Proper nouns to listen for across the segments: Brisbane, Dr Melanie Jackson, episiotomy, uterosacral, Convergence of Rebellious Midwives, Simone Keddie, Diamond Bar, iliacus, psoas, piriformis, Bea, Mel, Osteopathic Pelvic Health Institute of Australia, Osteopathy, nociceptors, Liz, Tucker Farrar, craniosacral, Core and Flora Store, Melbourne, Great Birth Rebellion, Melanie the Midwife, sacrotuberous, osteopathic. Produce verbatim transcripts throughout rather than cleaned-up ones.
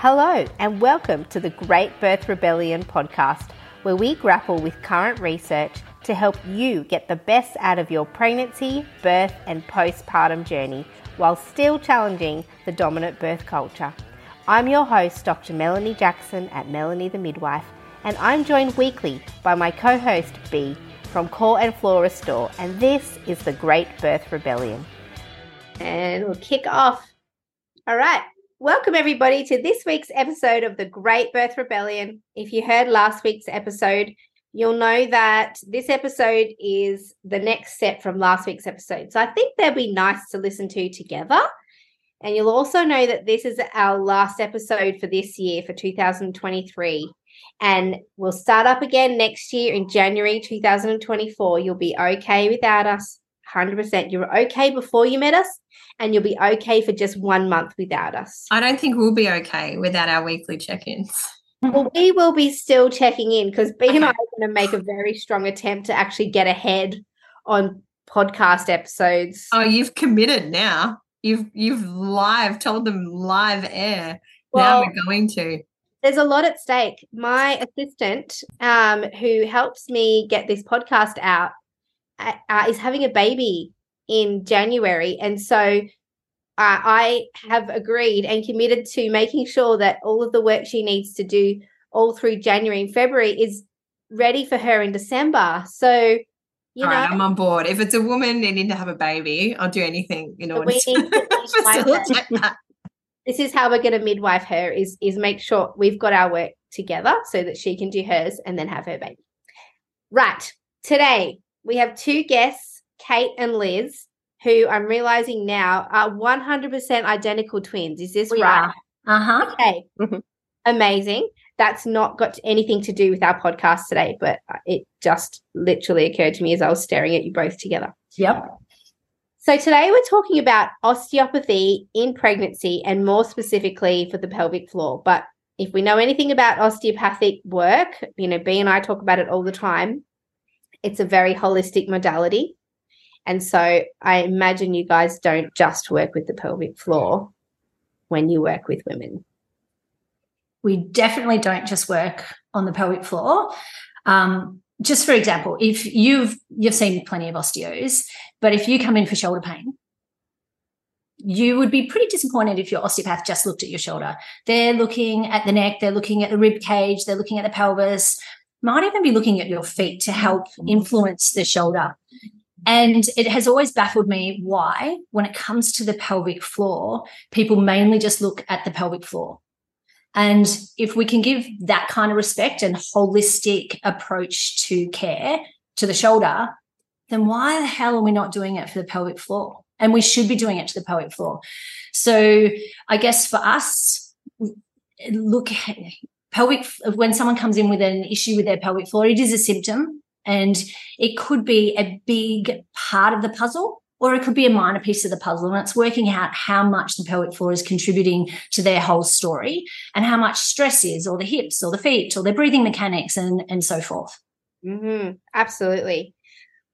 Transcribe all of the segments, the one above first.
Hello and welcome to the Great Birth Rebellion podcast, where we grapple with current research to help you get the best out of your pregnancy, birth and postpartum journey while still challenging the dominant birth culture. I'm your host, Dr Melanie Jackson at Melanie the Midwife, and I'm joined weekly by my co-host Bea from Core and Flora Store, and this is the Great Birth Rebellion. And we'll kick off. All right. Welcome, everybody, to this week's episode of the Great Birth Rebellion. If you heard last week's episode, you'll know that this episode is the next step from last week's episode. So I think they'll be nice to listen to together. And you'll also know that this is our last episode for this year, for two thousand twenty-three. And we'll start up again next year in January two thousand twenty-four. You'll be okay without us. one hundred percent. You were okay before you met us, and you'll be okay for just one month without us. I don't think we'll be okay without our weekly check-ins. Well, we will be still checking in because Bea and I are going to make a very strong attempt to actually get ahead on podcast episodes. Oh, you've committed now. You've you've live told them live air. Well, now we're going to. There's a lot at stake. My assistant, um, who helps me get this podcast out, Uh, is having a baby in January, and so uh, I have agreed and committed to making sure that all of the work she needs to do all through January and February is ready for her in December. So, you all know, right, I'm on board. If it's a woman needing to have a baby, I'll do anything in order to facilitate that. This is how we're going to midwife her: is is make sure we've got our work together so that she can do hers and then have her baby. Right, today. We have two guests, Kate and Liz, who I'm realizing now are one hundred percent identical twins. Is this we right? Uh huh. Okay. Mm-hmm. Amazing. That's not got anything to do with our podcast today, but it just literally occurred to me as I was staring at you both together. Yep. So today we're talking about osteopathy in pregnancy, and more specifically for the pelvic floor. But if we know anything about osteopathic work, you know, Bea and I talk about it all the time. It's a very holistic modality, and so I imagine you guys don't just work with the pelvic floor when you work with women. We definitely don't just work on the pelvic floor. Um, just for example, if you've you've seen plenty of osteos, but if you come in for shoulder pain, you would be pretty disappointed if your osteopath just looked at your shoulder. They're looking at the neck, they're looking at the rib cage, they're looking at the pelvis, might even be looking at your feet to help influence the shoulder. And it has always baffled me why, when it comes to the pelvic floor, people mainly just look at the pelvic floor. And if we can give that kind of respect and holistic approach to care to the shoulder, then why the hell are we not doing it for the pelvic floor? And we should be doing it to the pelvic floor. So I guess for us, look at pelvic, when someone comes in with an issue with their pelvic floor, it is a symptom, and it could be a big part of the puzzle or it could be a minor piece of the puzzle, and it's working out how much the pelvic floor is contributing to their whole story and how much stress is, or the hips or the feet or their breathing mechanics and, and so forth. Mm-hmm. Absolutely.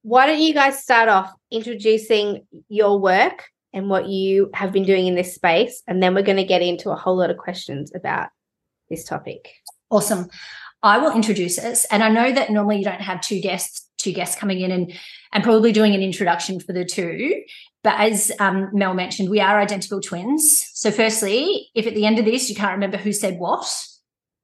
Why don't you guys start off introducing your work and what you have been doing in this space, and then we're going to get into a whole lot of questions about this topic. Awesome. I will introduce us, and I know that normally you don't have two guests, two guests coming in and and probably doing an introduction for the two, but as um, Mel mentioned, we are identical twins. So firstly, if at the end of this you can't remember who said what,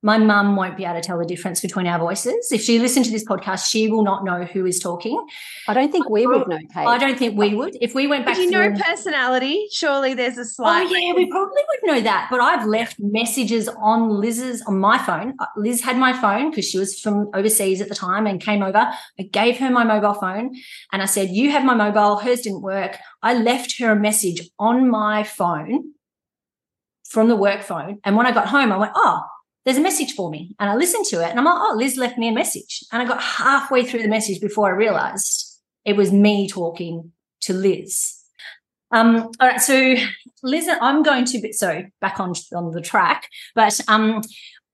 my mum won't be able to tell the difference between our voices. If she listened to this podcast, she will not know who is talking. I don't think we would know, Kate. I don't think we would. If we went back to... you know personality, surely there's a slight... Oh, yeah, we probably would know that. But I've left messages on Liz's, on my phone. Liz had my phone because she was from overseas at the time and came over. I gave her my mobile phone and I said, you have my mobile. Hers didn't work. I left her a message on my phone from the work phone. And when I got home, I went, oh, there's a message for me. And I listened to it and I'm like, oh, Liz left me a message. And I got halfway through the message before I realised it was me talking to Liz. Um, all right, so Liz, I'm going to be, so back on, on the track, but um,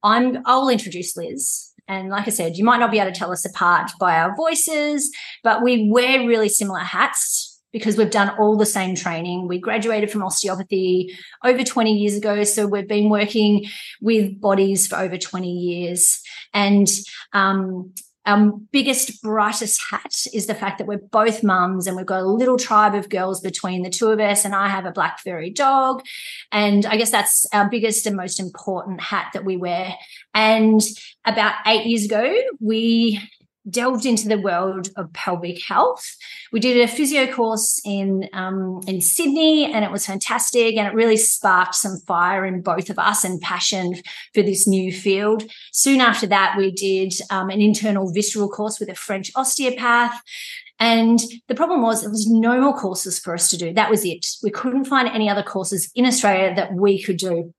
I'm, I'll introduce Liz. And like I said, you might not be able to tell us apart by our voices, but we wear really similar hats because we've done all the same training. We graduated from osteopathy over twenty years ago, so we've been working with bodies for over twenty years. And um, our biggest, brightest hat is the fact that we're both mums and we've got a little tribe of girls between the two of us, and I have a black furry dog. And I guess that's our biggest and most important hat that we wear. And about eight years ago, we delved into the world of pelvic health. We did a physio course in um, in Sydney, and it was fantastic, and it really sparked some fire in both of us and passion for this new field. Soon after that, we did um, an internal visceral course with a French osteopath, and the problem was there was no more courses for us to do. That was it. We couldn't find any other courses in Australia that we could do.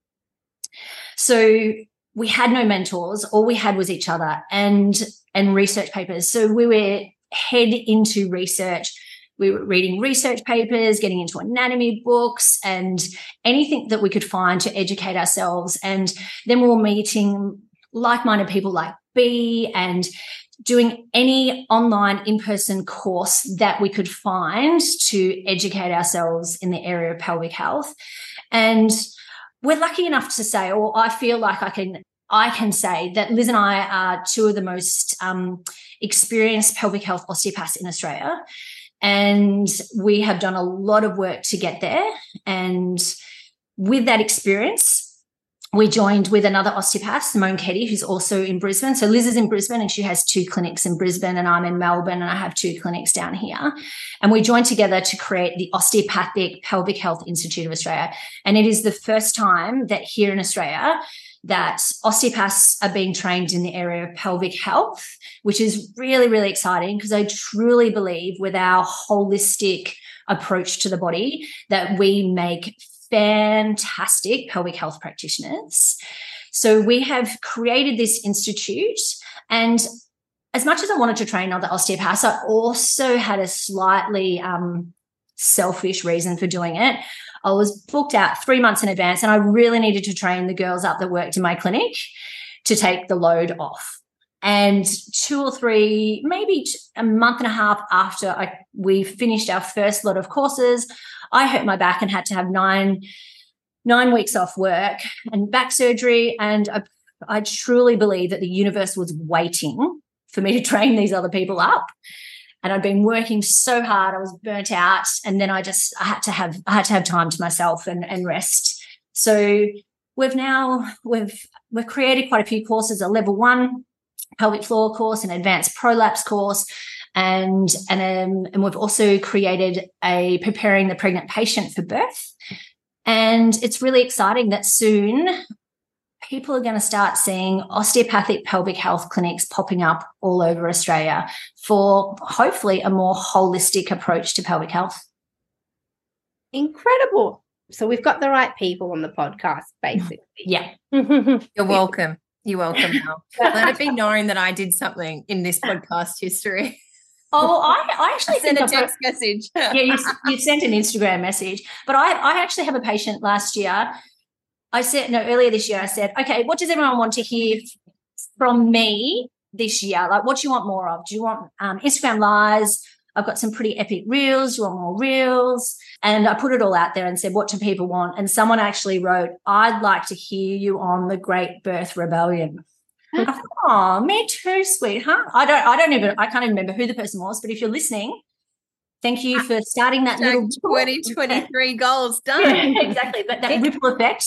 So we had no mentors. All we had was each other and and research papers. So we were head into research. We were reading research papers, getting into anatomy books and anything that we could find to educate ourselves. And then we were meeting like-minded people like Bea and doing any online in-person course that we could find to educate ourselves in the area of pelvic health. And we're lucky enough to say, or I feel like I can I can say that Liz and I are two of the most um, experienced pelvic health osteopaths in Australia, and we have done a lot of work to get there. And with that experience, we joined with another osteopath, Simone Keddie, who's also in Brisbane. So Liz is in Brisbane and she has two clinics in Brisbane, and I'm in Melbourne and I have two clinics down here. And we joined together to create the Osteopathic Pelvic Health Institute of Australia. And it is the first time that here in Australia that osteopaths are being trained in the area of pelvic health, which is really, really exciting, because I truly believe with our holistic approach to the body that we make fantastic pelvic health practitioners. So we have created this institute, and as much as I wanted to train other osteopaths, I also had a slightly um, selfish reason for doing it. I was booked out three months in advance, and I really needed to train the girls up that worked in my clinic to take the load off. And two or three, maybe a month and a half after I, we finished our first lot of courses, I hurt my back and had to have nine, nine weeks off work and back surgery. And I, I truly believe that the universe was waiting for me to train these other people up. And I'd been working so hard, I was burnt out, and then I just I had to have I had to have time to myself and, and rest. So we've now we've we've created quite a few courses: a level one pelvic floor course, an advanced prolapse course, and and um, and we've also created a preparing the pregnant patient for birth. And it's really exciting that soon people are going to start seeing osteopathic pelvic health clinics popping up all over Australia for hopefully a more holistic approach to pelvic health. Incredible. So we've got the right people on the podcast, basically. Yeah. You're welcome. You're welcome now. Let it be known that I did something in this podcast history. Oh, I, I actually I sent a text I, message. Yeah, you, you sent an Instagram message. But I, I actually have a patient last year. I said, no, earlier this year I said, okay, what does everyone want to hear from me this year? Like, what do you want more of? Do you want um, Instagram lives? I've got some pretty epic reels. Do you want more reels? And I put it all out there and said, what do people want? And someone actually wrote, I'd like to hear you on the Great Birth Rebellion. I thought, oh, me too, sweetheart. I don't, I don't even, I can't even remember who the person was, but if you're listening, thank you for starting that little twenty twenty-three goals done. Yeah, exactly. But that ripple effect.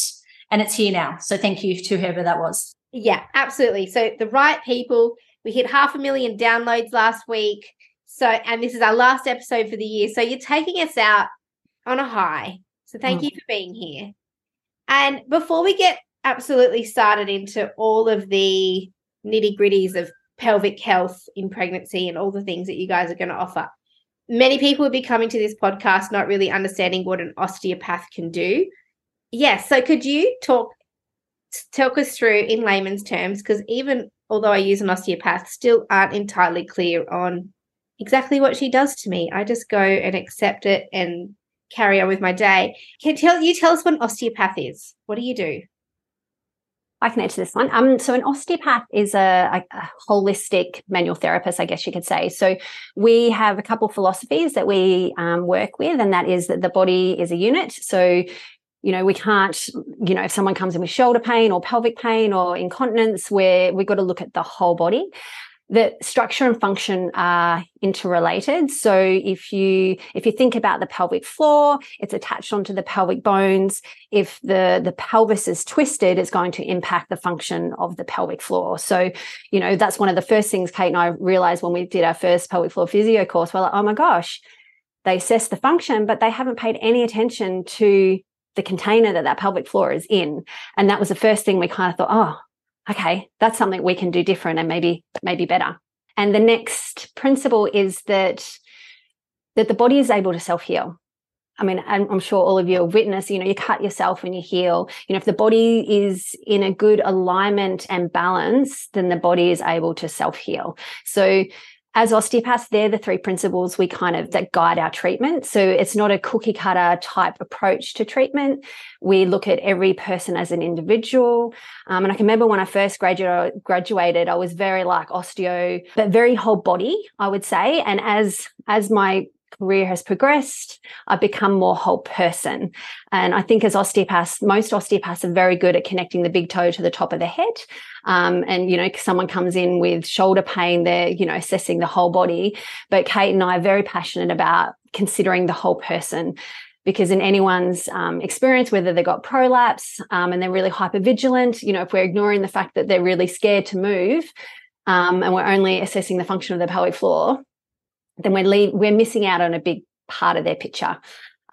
And it's here now. So thank you to whoever that was. Yeah, absolutely. So the right people, we hit half a million downloads last week. So, and this is our last episode for the year. So you're taking us out on a high. So thank mm. you for being here. And before we get absolutely started into all of the nitty-gritties of pelvic health in pregnancy and all the things that you guys are going to offer, many people will be coming to this podcast not really understanding what an osteopath can do. Yes, so could you talk talk us through in layman's terms, because even although I use an osteopath, still aren't entirely clear on exactly what she does to me. I just go and accept it and carry on with my day. Can tell you tell us what an osteopath is? What do you do? I can answer this one. Um, so an osteopath is a, a, a holistic manual therapist, I guess you could say. So we have a couple of philosophies that we um, work with, and that is that the body is a unit. So, you know, we can't, you know, if someone comes in with shoulder pain or pelvic pain or incontinence, where we've got to look at the whole body. The structure and function are interrelated. So if you if you think about the pelvic floor, it's attached onto the pelvic bones. If the, the pelvis is twisted, it's going to impact the function of the pelvic floor. So, you know, that's one of the first things Kate and I realized when we did our first pelvic floor physio course. We're like, oh my gosh, they assess the function, but they haven't paid any attention to the container that that pelvic floor is in. And that was the first thing we kind of thought, oh, okay, that's something we can do different and maybe maybe better. And the next principle is that that the body is able to self-heal. I mean, I'm, I'm sure all of you have witnessed, you know, you cut yourself and you heal. You know, if the body is in a good alignment and balance, then the body is able to self-heal. So as osteopaths, they're the three principles we kind of that guide our treatment. So it's not a cookie cutter type approach to treatment. We look at every person as an individual. Um, and I can remember when I first gradu- graduated, I was very like osteo, but very whole body, I would say. And as as my career has progressed, I've become more whole person. And I think as osteopaths, most osteopaths are very good at connecting the big toe to the top of the head. Um, and, you know, someone comes in with shoulder pain, they're, you know, assessing the whole body. But Kate and I are very passionate about considering the whole person, because in anyone's um, experience, whether they got prolapse um, and they're really hypervigilant, you know, if we're ignoring the fact that they're really scared to move um, and we're only assessing the function of the pelvic floor, then we're, leave, we're missing out on a big part of their picture.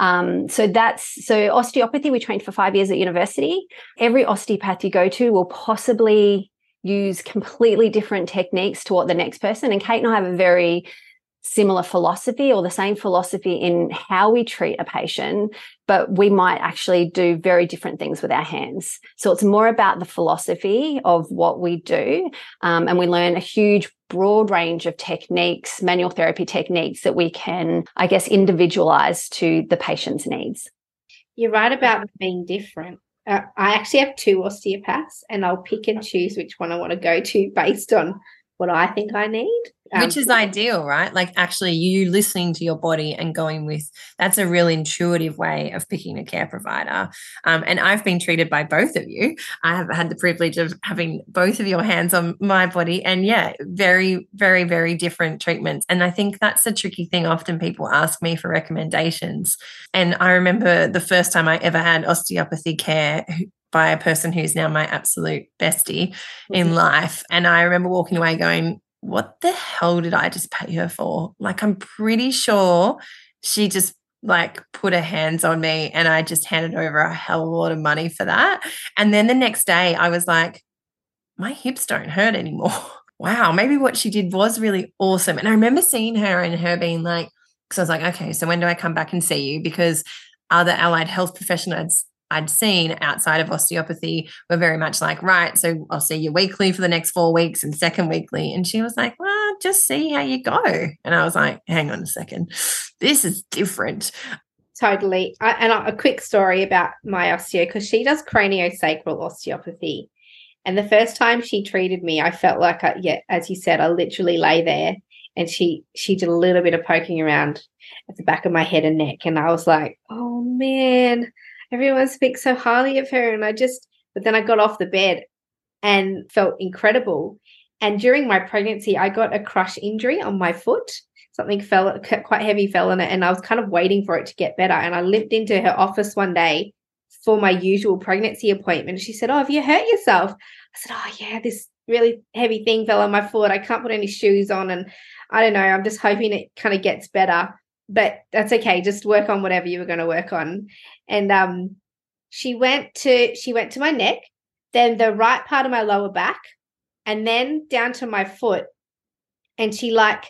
Um, so that's so osteopathy, we trained for five years at university. Every osteopath you go to will possibly use completely different techniques to what the next person. And Kate and I have a very similar philosophy, or the same philosophy, in how we treat a patient, but we might actually do very different things with our hands. So it's more about the philosophy of what we do. Um, and we learn a huge broad range of techniques, manual therapy techniques that we can, I guess, individualize to the patient's needs. You're right about being different. Uh, I actually have two osteopaths, and I'll pick and choose which one I want to go to based on what I think I need. Um, Which is ideal, right? Like actually you listening to your body and going with, that's a real intuitive way of picking a care provider. Um, and I've been treated by both of you. I have had the privilege of having both of your hands on my body, and yeah, very, very, very different treatments. And I think that's a tricky thing. Often people ask me for recommendations. And I remember the first time I ever had osteopathy care by a person who's now my absolute bestie mm-hmm. in life. And I remember walking away going, what the hell did I just pay her for? Like, I'm pretty sure she just like put her hands on me and I just handed over a hell of a lot of money for that. And then the next day I was like, my hips don't hurt anymore. Wow, maybe what she did was really awesome. And I remember seeing her and her being like, because I was like, okay, so when do I come back and see you? Because other allied health professionals I'd seen outside of osteopathy were very much like, right, so I'll see you weekly for the next four weeks and second weekly. And she was like, well, just see how you go. And I was like, hang on a second. This is different. Totally. I, and a quick story about my osteo, because she does craniosacral osteopathy. And the first time she treated me, I felt like, I, yeah, as you said, I literally lay there and she, she did a little bit of poking around at the back of my head and neck. And I was like, oh, man. Everyone speaks so highly of her, and I just, but then I got off the bed and felt incredible. And during my pregnancy, I got a crush injury on my foot. Something fell, quite heavy fell on it, and I was kind of waiting for it to get better. And I limped into her office one day for my usual pregnancy appointment. She said, oh, have you hurt yourself? I said, oh, yeah, this really heavy thing fell on my foot. I can't put any shoes on, and I don't know, I'm just hoping it kind of gets better. But that's okay. Just work on whatever you were going to work on. And um, she went to she went to my neck, then the right part of my lower back, and then down to my foot. And she like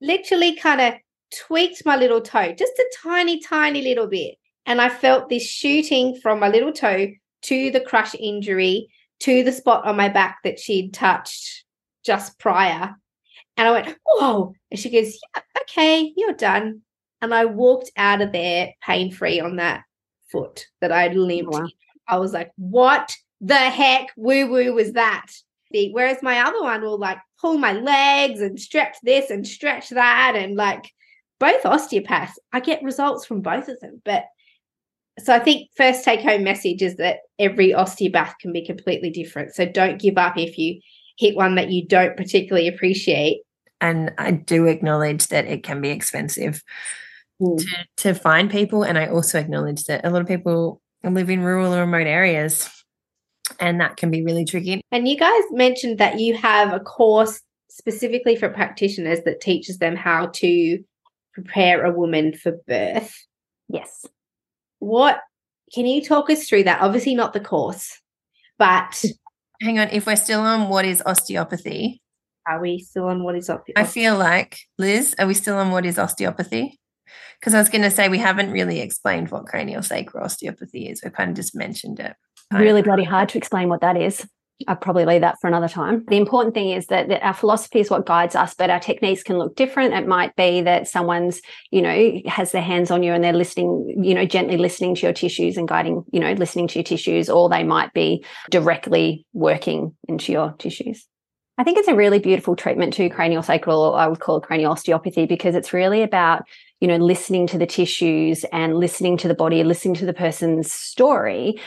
literally kind of tweaked my little toe, just a tiny, tiny little bit. And I felt this shooting from my little toe to the crush injury to the spot on my back that she'd touched just prior. And I went, whoa. And she goes, yeah, okay, you're done. And I walked out of there pain-free on that foot that I limped. Wow. I was like, what the heck woo-woo was that? Whereas my other one will like pull my legs and stretch this and stretch that, and like both osteopaths, I get results from both of them. But so I think first take home message is that every osteopath can be completely different. So don't give up if you hit one that you don't particularly appreciate. And I do acknowledge that it can be expensive mm. to, to find people. And I also acknowledge that a lot of people live in rural or remote areas, and that can be really tricky. And you guys mentioned that you have a course specifically for practitioners that teaches them how to prepare a woman for birth. Yes. What, can you talk us through that? Obviously not the course, but. Hang on, if we're still on what is osteopathy. Are we still on what is osteopathy? I feel like, Liz, are we still on what is osteopathy? Because I was going to say we haven't really explained what craniosacral osteopathy is. We've kind of just mentioned it. Really bloody hard to explain what that is. I'll probably leave that for another time. The important thing is that, that our philosophy is what guides us, but our techniques can look different. It might be that someone's, you know, has their hands on you and they're listening, you know, gently listening to your tissues and guiding, you know, listening to your tissues, or they might be directly working into your tissues. I think it's a really beautiful treatment to craniosacral, or I would call it cranial osteopathy, because it's really about, you know, listening to the tissues and listening to the body, listening to the person's story.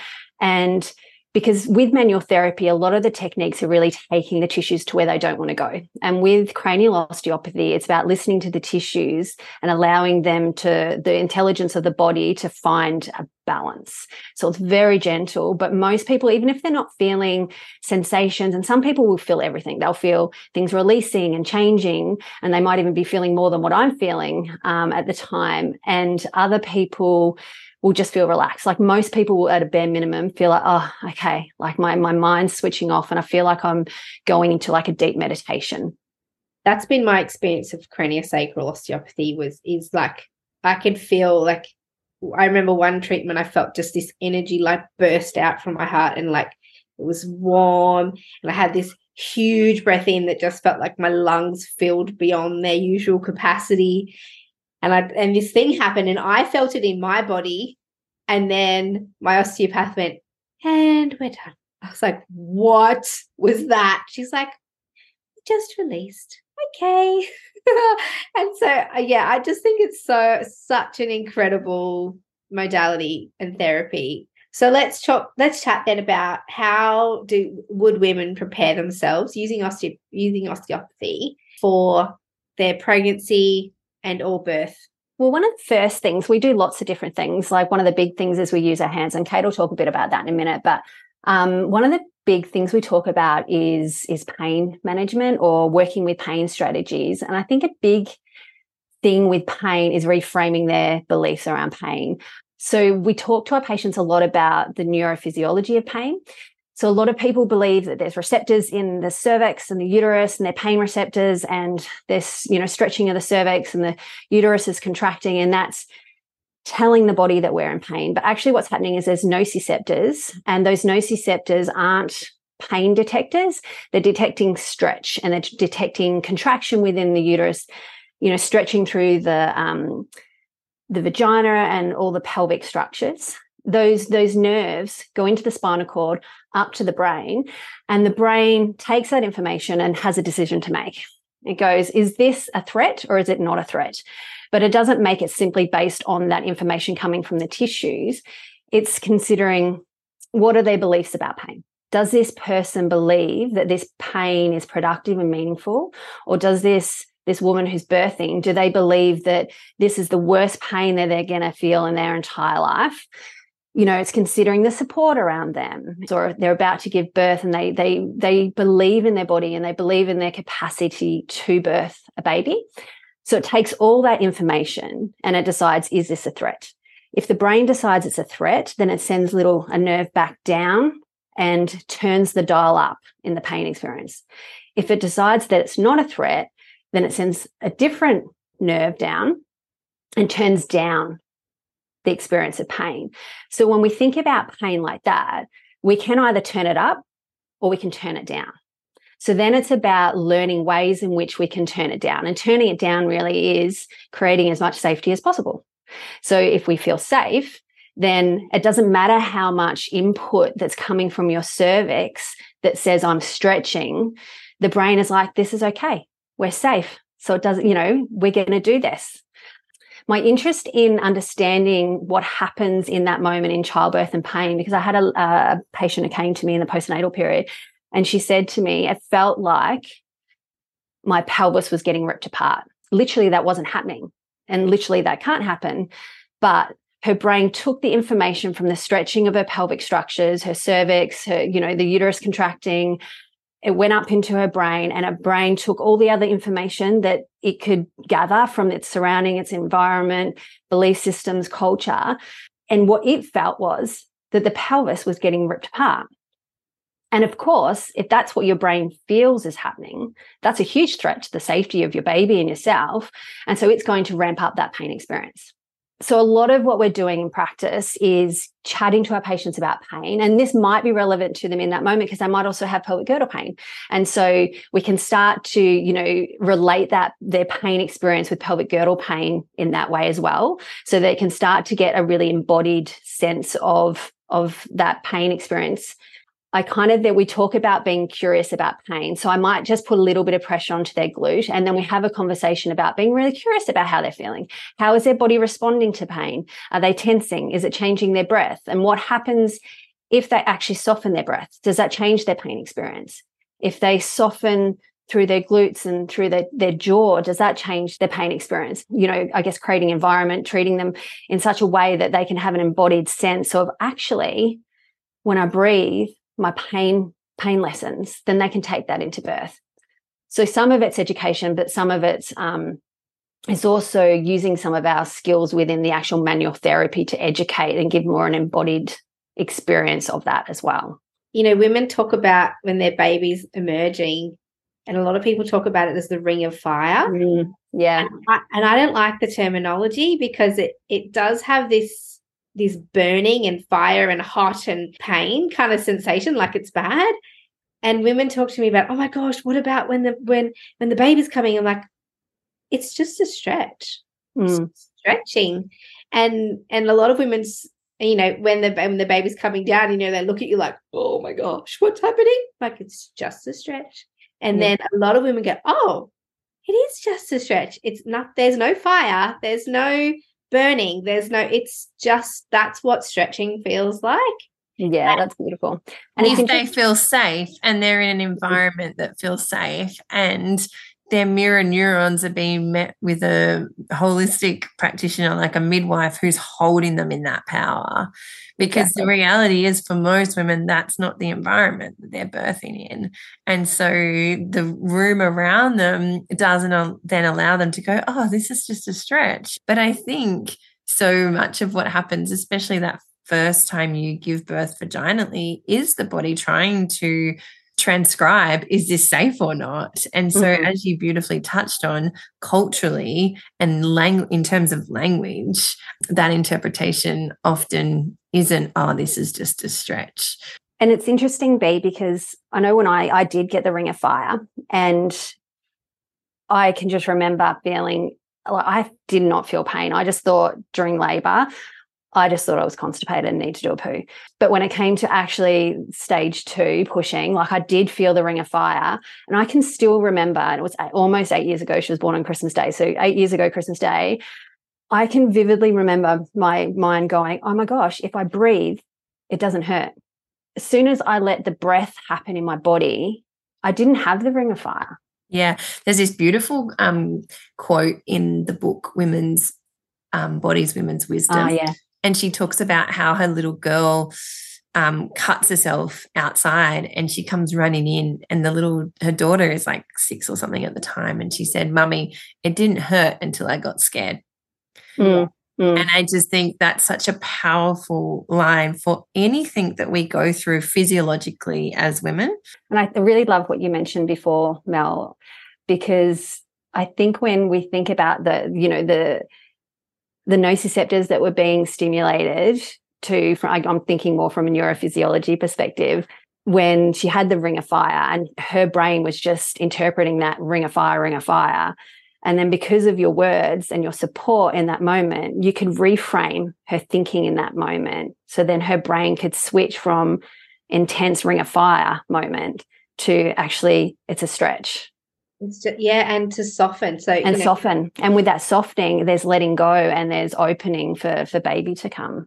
And because with manual therapy, a lot of the techniques are really taking the tissues to where they don't want to go. And with cranial osteopathy, it's about listening to the tissues and allowing them to, the intelligence of the body to find a balance. So it's very gentle, but most people, even if they're not feeling sensations, and some people will feel everything, they'll feel things releasing and changing, and they might even be feeling more than what I'm feeling um, at the time. And other people will just feel relaxed. Like most people will, at a bare minimum, feel like, oh, okay, like my, my mind's switching off and I feel like I'm going into like a deep meditation. That's been my experience of craniosacral osteopathy was, is like, I could feel like, I remember one treatment, I felt just this energy like burst out from my heart, and like it was warm, and I had this huge breath in that just felt like my lungs filled beyond their usual capacity. And I, and this thing happened and I felt it in my body. And then my osteopath went, and we're done. I was like, what was that? She's like, just released. Okay. And so, yeah, I just think it's so such an incredible modality and therapy. So let's talk, let's chat then about how do would women prepare themselves using osteo, using osteopathy for their pregnancy and all birth? Well, one of the first things, we do lots of different things. Like one of the big things is we use our hands, and Kate will talk a bit about that in a minute. But um, one of the big things we talk about is, is pain management, or working with pain strategies. And I think a big thing with pain is reframing their beliefs around pain. So we talk to our patients a lot about the neurophysiology of pain. So a lot of people believe that there's receptors in the cervix and the uterus, and they're pain receptors, and this, you know, stretching of the cervix and the uterus is contracting, and that's telling the body that we're in pain. But actually what's happening is there's nociceptors, and those nociceptors aren't pain detectors. They're detecting stretch, and they're detecting contraction within the uterus, you know, stretching through the, um, the vagina and all the pelvic structures. Those, those nerves go into the spinal cord up to the brain, and the brain takes that information and has a decision to make. It goes, is this a threat or is it not a threat? But it doesn't make it simply based on that information coming from the tissues. It's considering, what are their beliefs about pain? Does this person believe that this pain is productive and meaningful? Or does this this woman who's birthing, do they believe that this is the worst pain that they're going to feel in their entire life? You know, it's considering the support around them. Or if they're about to give birth and they they they believe in their body and they believe in their capacity to birth a baby. So it takes all that information and it decides, is this a threat? If the brain decides it's a threat, then it sends little a nerve back down and turns the dial up in the pain experience. If it decides that it's not a threat, then it sends a different nerve down and turns down the experience of pain. So when we think about pain like that, we can either turn it up or we can turn it down. So then it's about learning ways in which we can turn it down. And turning it down really is creating as much safety as possible. So if we feel safe, then it doesn't matter how much input that's coming from your cervix that says I'm stretching. The brain is like, this is okay. We're safe. So it doesn't, you know, we're going to do this. My interest in understanding what happens in that moment in childbirth and pain, because I had a, a patient who came to me in the postnatal period and she said to me, it felt like my pelvis was getting ripped apart. Literally, that wasn't happening. And literally, that can't happen. But her brain took the information from the stretching of her pelvic structures, her cervix, her, you know, the uterus contracting. It went up into her brain, and her brain took all the other information that it could gather from its surrounding, its environment, belief systems, culture. And what it felt was that the pelvis was getting ripped apart. And of course, if that's what your brain feels is happening, that's a huge threat to the safety of your baby and yourself. And so it's going to ramp up that pain experience. So a lot of what we're doing in practice is chatting to our patients about pain. And this might be relevant to them in that moment because they might also have pelvic girdle pain. And so we can start to, you know, relate that their pain experience with pelvic girdle pain in that way as well. So they can start to get a really embodied sense of, of that pain experience. I kind of, that we talk about being curious about pain. So I might just put a little bit of pressure onto their glute, and then we have a conversation about being really curious about how they're feeling. How is their body responding to pain? Are they tensing? Is it changing their breath? And what happens if they actually soften their breath? Does that change their pain experience? If they soften through their glutes and through their, their jaw, does that change their pain experience? You know, I guess creating an environment, treating them in such a way that they can have an embodied sense of actually, when I breathe, my pain, pain lessons, then they can take that into birth. So some of it's education, but some of it's um, is also using some of our skills within the actual manual therapy to educate and give more an embodied experience of that as well. You know, women talk about when their baby's emerging, and a lot of people talk about it as the ring of fire. Mm, yeah. And I, and I don't like the terminology because it it does have this, this burning and fire and hot and pain kind of sensation, like it's bad. And women talk to me about, oh my gosh, what about when the when when the baby's coming? I'm like, it's just a stretch, mm. It's stretching, and and a lot of women, you know, when the when the baby's coming down, you know, they look at you like, oh my gosh, what's happening? Like, it's just a stretch, and mm. then a lot of women go, oh, it is just a stretch. It's not. There's no fire. There's no burning, there's no, it's just, that's what stretching feels like. Yeah, and that's beautiful. And if they feel safe and they're in an environment that feels safe and their mirror neurons are being met with a holistic practitioner like a midwife who's holding them in that power, because exactly. The reality is for most women that's not the environment that they're birthing in, and so the room around them doesn't then allow them to go, oh, this is just a stretch. But I think so much of what happens, especially that first time you give birth vaginally, is the body trying to transcribe, is this safe or not? And so mm-hmm. as you beautifully touched on, culturally and lang- in terms of language, that interpretation often isn't, oh, this is just a stretch. And it's interesting, Bea, because I know when I, I did get the ring of fire, and I can just remember feeling, like, I did not feel pain. I just thought during labour, I just thought I was constipated and need to do a poo. But when it came to actually stage two pushing, like I did feel the ring of fire, and I can still remember, and it was almost eight years ago, she was born on Christmas Day. So eight years ago, Christmas Day, I can vividly remember my mind going, oh my gosh, if I breathe, it doesn't hurt. As soon as I let the breath happen in my body, I didn't have the ring of fire. Yeah. There's this beautiful um, quote in the book, Women's um, Bodies, Women's Wisdom. Oh, yeah. And she talks about how her little girl um, cuts herself outside and she comes running in, and the little, her daughter is like six or something at the time. And she said, Mummy, it didn't hurt until I got scared. Mm, mm. And I just think that's such a powerful line for anything that we go through physiologically as women. And I really love what you mentioned before, Mel, because I think when we think about the, you know, the, the nociceptors that were being stimulated to, from, I'm thinking more from a neurophysiology perspective, when she had the ring of fire and her brain was just interpreting that ring of fire, ring of fire, And then because of your words and your support in that moment, you could reframe her thinking in that moment. So then her brain could switch from intense ring of fire moment to actually it's a stretch. It's just, yeah, and to soften. So And you know, soften. And with that softening, there's letting go and there's opening for, for baby to come.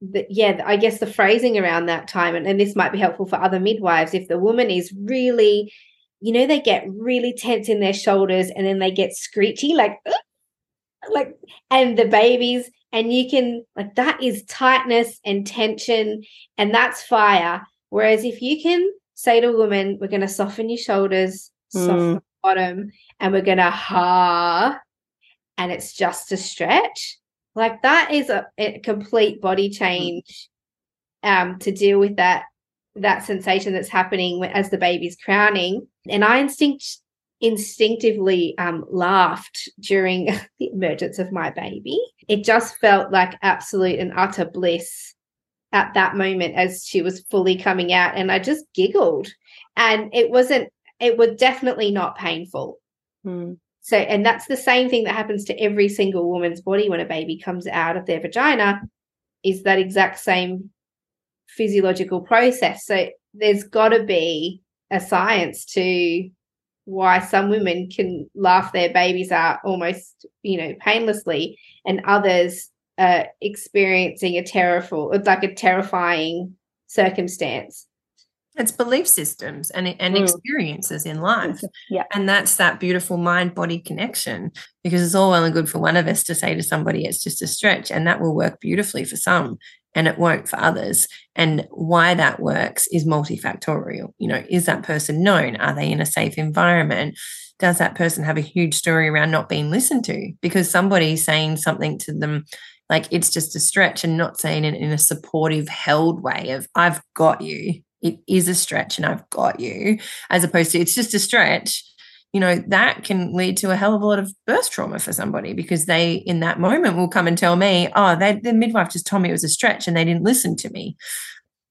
But yeah, I guess the phrasing around that time, and, and this might be helpful for other midwives, if the woman is really, you know, they get really tense in their shoulders and then they get screechy, like, like, and the babies, and you can, like, that is tightness and tension, and that's fire. Whereas if you can say to a woman, we're going to soften your shoulders, mm. soften the bottom, and we're going to ha, and it's just a stretch. Like that is a, a complete body change um, to deal with that that sensation that's happening as the baby's crowning. And I instinct instinctively um, laughed during the emergence of my baby. It just felt like absolute and utter bliss at that moment as she was fully coming out, and I just giggled. And it wasn't, it was definitely not painful. Mm. So, and that's the same thing that happens to every single woman's body when a baby comes out of their vagina, is that exact same physiological process. So there's got to be a science to why some women can laugh their babies out almost, you know, painlessly, and others are experiencing a terrible, like a terrifying circumstance. It's belief systems and, and mm. experiences in life. Yeah. And that's that beautiful mind-body connection, because it's all well and good for one of us to say to somebody it's just a stretch, and that will work beautifully for some and it won't for others. And why that works is multifactorial. You know, is that person known? Are they in a safe environment? Does that person have a huge story around not being listened to? Because somebody's saying something to them like it's just a stretch and not saying it in a supportive, held way of I've got you. It is a stretch and I've got you, as opposed to it's just a stretch, you know, that can lead to a hell of a lot of birth trauma for somebody, because they in that moment will come and tell me, oh, they, the midwife just told me it was a stretch and they didn't listen to me.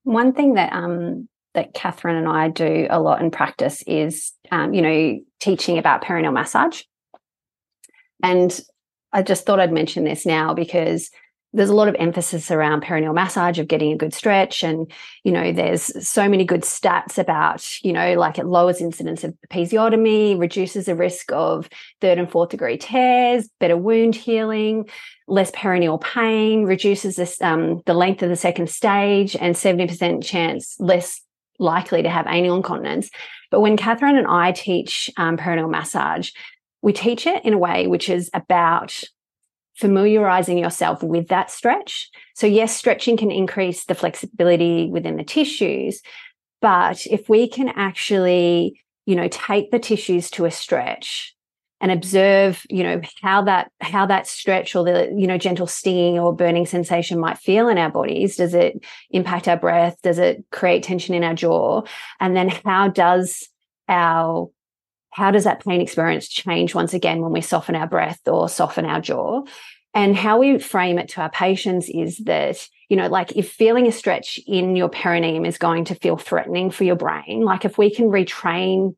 One thing that um, that Catherine and I do a lot in practice is, um, you know, teaching about perineal massage. And I just thought I'd mention this now because there's a lot of emphasis around perineal massage of getting a good stretch, and, you know, there's so many good stats about, you know, like it lowers incidence of episiotomy, reduces the risk of third and fourth degree tears, better wound healing, less perineal pain, reduces this, um, the length of the second stage, and seventy percent chance less likely to have anal incontinence. But when Catherine and I teach um, perineal massage, we teach it in a way which is about familiarizing yourself with that stretch. So yes, stretching can increase the flexibility within the tissues, but if we can actually, you know, take the tissues to a stretch and observe, you know, how that how that stretch or the, you know, gentle stinging or burning sensation might feel in our bodies. Does it impact our breath? Does it create tension in our jaw? And then how does our How does that pain experience change once again when we soften our breath or soften our jaw? And how we frame it to our patients is that, you know, like if feeling a stretch in your perineum is going to feel threatening for your brain, like if we can retrain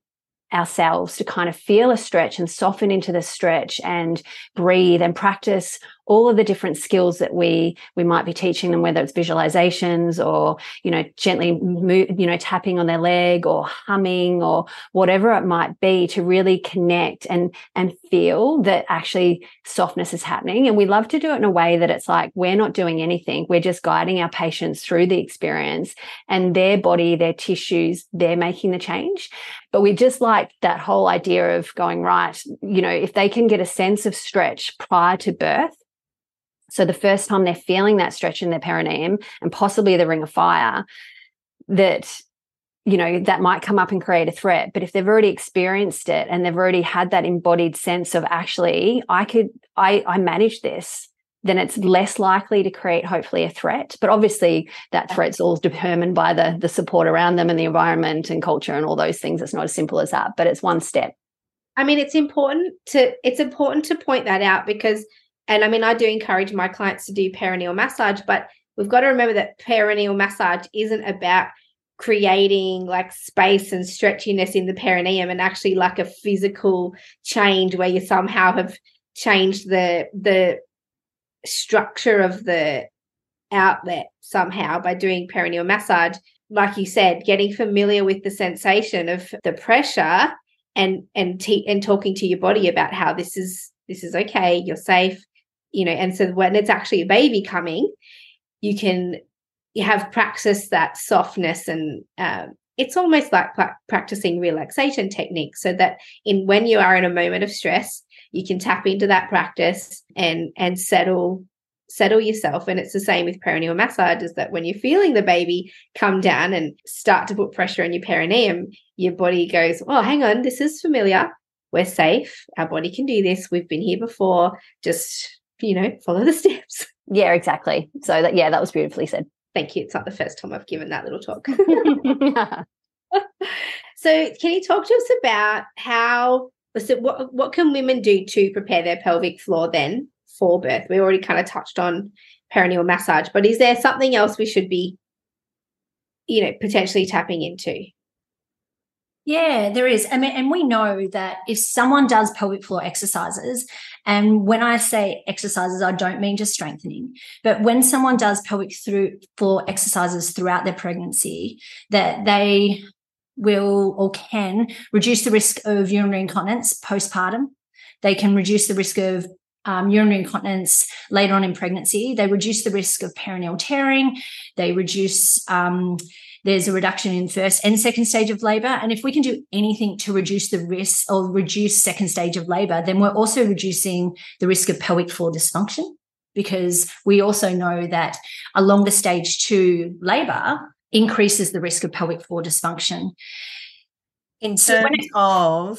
ourselves to kind of feel a stretch and soften into the stretch and breathe and practice all of the different skills that we we might be teaching them, whether it's visualizations or, you know, gently move, you know, tapping on their leg or humming or whatever it might be, to really connect and and feel that actually softness is happening. And we love to do it in a way that it's like we're not doing anything, we're just guiding our patients through the experience, and their body, their tissues, they're making the change. But we just like that whole idea of going, right, you know, if they can get a sense of stretch prior to birth, so the first time they're feeling that stretch in their perineum and possibly the ring of fire, that, you know, that might come up and create a threat. But if they've already experienced it and they've already had that embodied sense of actually, I could, I, I manage this, then it's less likely to create hopefully a threat. But obviously that threat's all determined by the, the support around them and the environment and culture and all those things. It's not as simple as that, but it's one step. I mean, it's important to it's important to point that out because, and I mean, I do encourage my clients to do perineal massage, but we've got to remember that perineal massage isn't about creating like space and stretchiness in the perineum, and actually like a physical change where you somehow have changed the the structure of the outlet somehow by doing perineal massage. Like you said, getting familiar with the sensation of the pressure and and te- and talking to your body about how this is this is okay, you're safe, you know. And so when it's actually a baby coming, you can you have practice that softness, and um, it's almost like pra- practicing relaxation techniques, so that in when you are in a moment of stress, you can tap into that practice and and settle settle yourself. And it's the same with perineal massage, is that when you're feeling the baby come down and start to put pressure on your perineum, your body goes, oh, hang on, this is familiar. We're safe. Our body can do this. We've been here before. Just, you know, follow the steps. Yeah, exactly. So that, yeah, that was beautifully said. Thank you. It's not the first time I've given that little talk. So can you talk to us about how, so what, what can women do to prepare their pelvic floor then for birth? We already kind of touched on perineal massage, but is there something else we should be, you know, potentially tapping into? Yeah, there is. I mean, and we know that if someone does pelvic floor exercises, and when I say exercises, I don't mean just strengthening, but when someone does pelvic through floor exercises throughout their pregnancy, that they will or can reduce the risk of urinary incontinence postpartum. They can reduce the risk of Um, urinary incontinence later on in pregnancy. They reduce the risk of perineal tearing. They reduce, um, there's a reduction in first and second stage of labour. And if we can do anything to reduce the risk or reduce second stage of labour, then we're also reducing the risk of pelvic floor dysfunction, because we also know that a longer stage two labour increases the risk of pelvic floor dysfunction. In terms so it- of...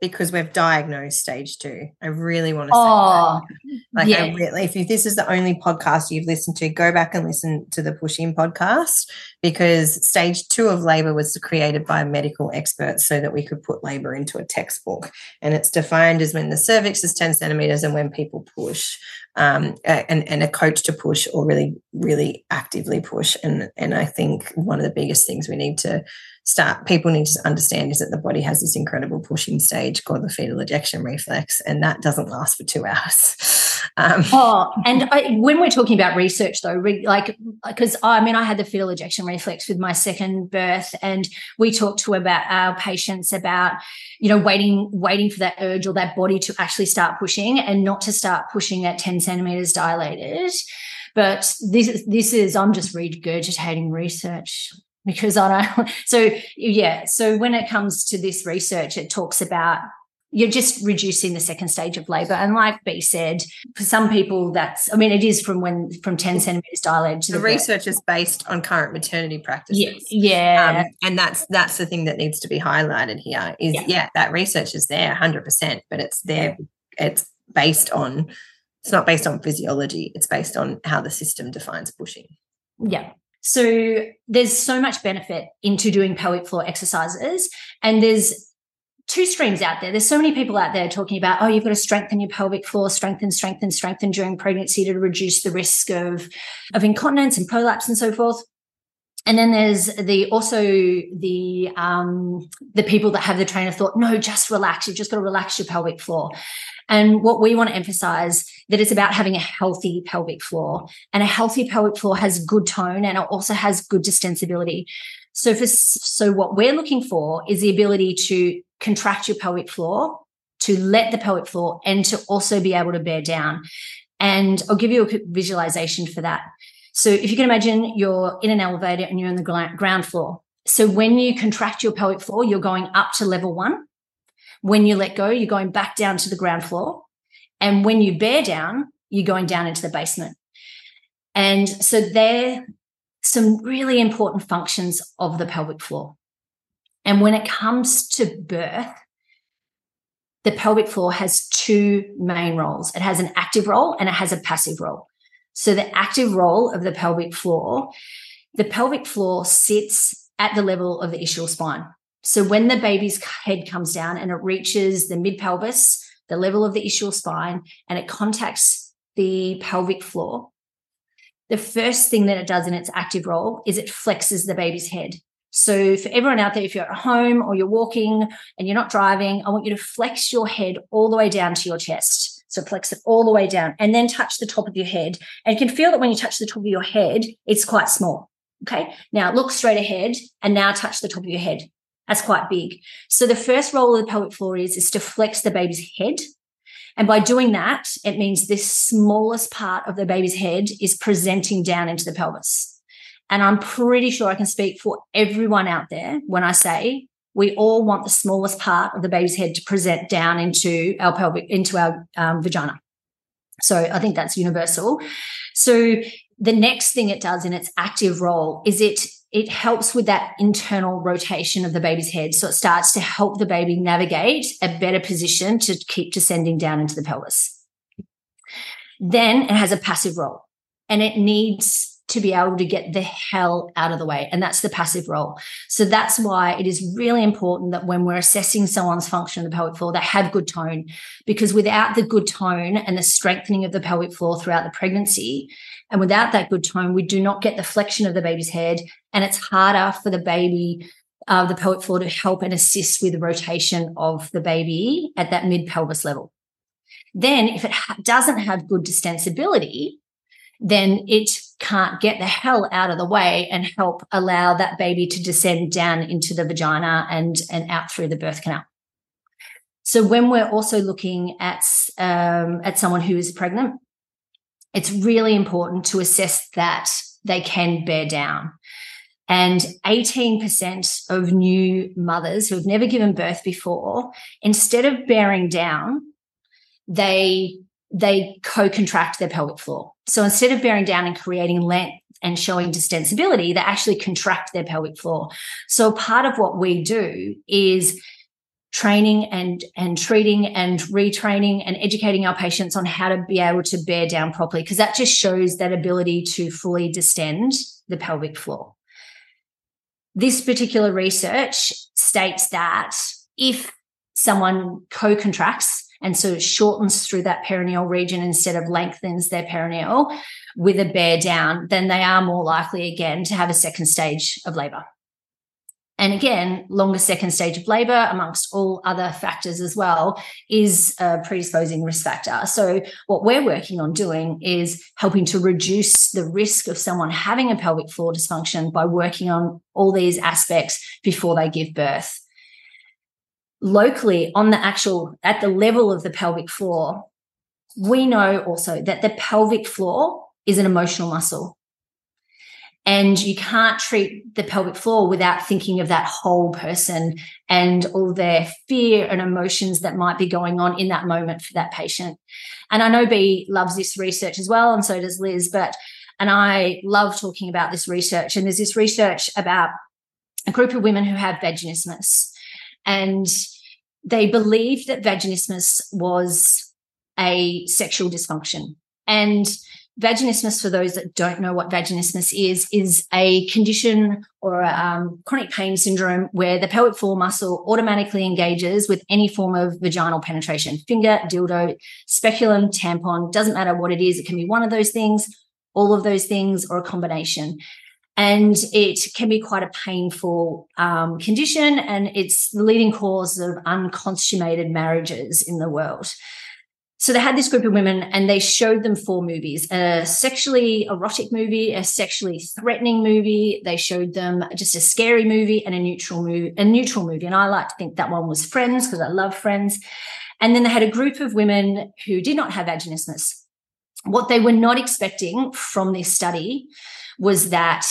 Because we've diagnosed stage two. I really want to say oh, that. Like, yeah. I really, if, if this is the only podcast you've listened to, go back and listen to the Push In podcast, because stage two of labour was created by medical experts so that we could put labour into a textbook. And it's defined as when the cervix is ten centimetres and when people push, um, and, and a coach to push or really, really actively push. And, and I think one of the biggest things we need to start, people need to understand, is that the body has this incredible pushing stage called the fetal ejection reflex, and that doesn't last for two hours. Um, oh, and I, when we're talking about research, though, re, like, because I mean, I had the fetal ejection reflex with my second birth, and we talked to about our patients about, you know, waiting, waiting for that urge or that body to actually start pushing, and not to start pushing at ten centimeters dilated. But this is this is I'm just regurgitating research. Because I don't, so yeah, so when it comes to this research, it talks about you're just reducing the second stage of labour. And like Bea said, for some people that's, I mean, it is from when, from ten centimetres dilated. To the, the research birth. Is based on current maternity practices. Yeah. yeah. Um, and that's, that's the thing that needs to be highlighted here is, yeah, yeah that research is there one hundred percent, but it's there, it's based on, it's not based on physiology, it's based on how the system defines pushing. Yeah. So there's so much benefit into doing pelvic floor exercises, and there's two streams out there. There's so many people out there talking about, oh, you've got to strengthen your pelvic floor, strengthen, strengthen, strengthen during pregnancy to reduce the risk of, of incontinence and prolapse and so forth. And then there's the also the um, the people that have the train of thought, no, just relax. You've just got to relax your pelvic floor. And what we want to emphasize that it's about having a healthy pelvic floor, and a healthy pelvic floor has good tone and it also has good distensibility. So for so what we're looking for is the ability to contract your pelvic floor, to let the pelvic floor, and to also be able to bear down. And I'll give you a visualization for that. So if you can imagine you're in an elevator and you're on the ground floor. So when you contract your pelvic floor, you're going up to level one. When you let go, you're going back down to the ground floor. And when you bear down, you're going down into the basement. And so there are some really important functions of the pelvic floor. And when it comes to birth, the pelvic floor has two main roles. It has an active role and it has a passive role. So the active role of the pelvic floor, the pelvic floor sits at the level of the ischial spine. So when the baby's head comes down and it reaches the mid-pelvis, the level of the ischial spine, and it contacts the pelvic floor, the first thing that it does in its active role is it flexes the baby's head. So for everyone out there, if you're at home or you're walking and you're not driving, I want you to flex your head all the way down to your chest. So flex it all the way down and then touch the top of your head. And you can feel that when you touch the top of your head, it's quite small. Okay, now look straight ahead and now touch the top of your head. That's quite big. So the first role of the pelvic floor is, is to flex the baby's head. And by doing that, it means this smallest part of the baby's head is presenting down into the pelvis. And I'm pretty sure I can speak for everyone out there when I say we all want the smallest part of the baby's head to present down into our pelvic, into our um, vagina. So I think that's universal. So the next thing it does in its active role is it it helps with that internal rotation of the baby's head. So it starts to help the baby navigate a better position to keep descending down into the pelvis. Then it has a passive role and it needs to be able to get the hell out of the way. And that's the passive role. So that's why it is really important that when we're assessing someone's function of the pelvic floor, they have good tone, because without the good tone and the strengthening of the pelvic floor throughout the pregnancy, and without that good tone, we do not get the flexion of the baby's head, and it's harder for the baby, uh, the pelvic floor, to help and assist with the rotation of the baby at that mid-pelvis level. Then if it ha- doesn't have good distensibility, then it can't get the hell out of the way and help allow that baby to descend down into the vagina and, and out through the birth canal. So when we're also looking at, um, at someone who is pregnant, it's really important to assess that they can bear down. And eighteen percent of new mothers who have never given birth before, instead of bearing down, they, they co-contract their pelvic floor. So instead of bearing down and creating length and showing distensibility, they actually contract their pelvic floor. So part of what we do is training and and treating and retraining and educating our patients on how to be able to bear down properly, because that just shows that ability to fully distend the pelvic floor. This particular research states that if someone co-contracts and so it shortens through that perineal region instead of lengthens their perineal with a bear down, then they are more likely again to have a second stage of labour. And again, longer second stage of labour, amongst all other factors as well, is a predisposing risk factor. So what we're working on doing is helping to reduce the risk of someone having a pelvic floor dysfunction by working on all these aspects before they give birth. Locally, on the actual, at the level of the pelvic floor, we know also that the pelvic floor is an emotional muscle. And you can't treat the pelvic floor without thinking of that whole person and all their fear and emotions that might be going on in that moment for that patient. And I know Bea loves this research as well, and so does Liz, but, and I love talking about this research. And there's this research about a group of women who have vaginismus, and they believed that vaginismus was a sexual dysfunction. And vaginismus, for those that don't know what vaginismus is, is a condition or a um, chronic pain syndrome where the pelvic floor muscle automatically engages with any form of vaginal penetration, finger, dildo, speculum, tampon, doesn't matter what it is. It can be one of those things, all of those things, or a combination. And it can be quite a painful um, condition, and it's the leading cause of unconsummated marriages in the world. So they had this group of women and they showed them four movies, a sexually erotic movie, a sexually threatening movie. They showed them just a scary movie and a neutral movie, a neutral movie. And I like to think that one was Friends, because I love Friends. And then they had a group of women who did not have vaginismus. What they were not expecting from this study was that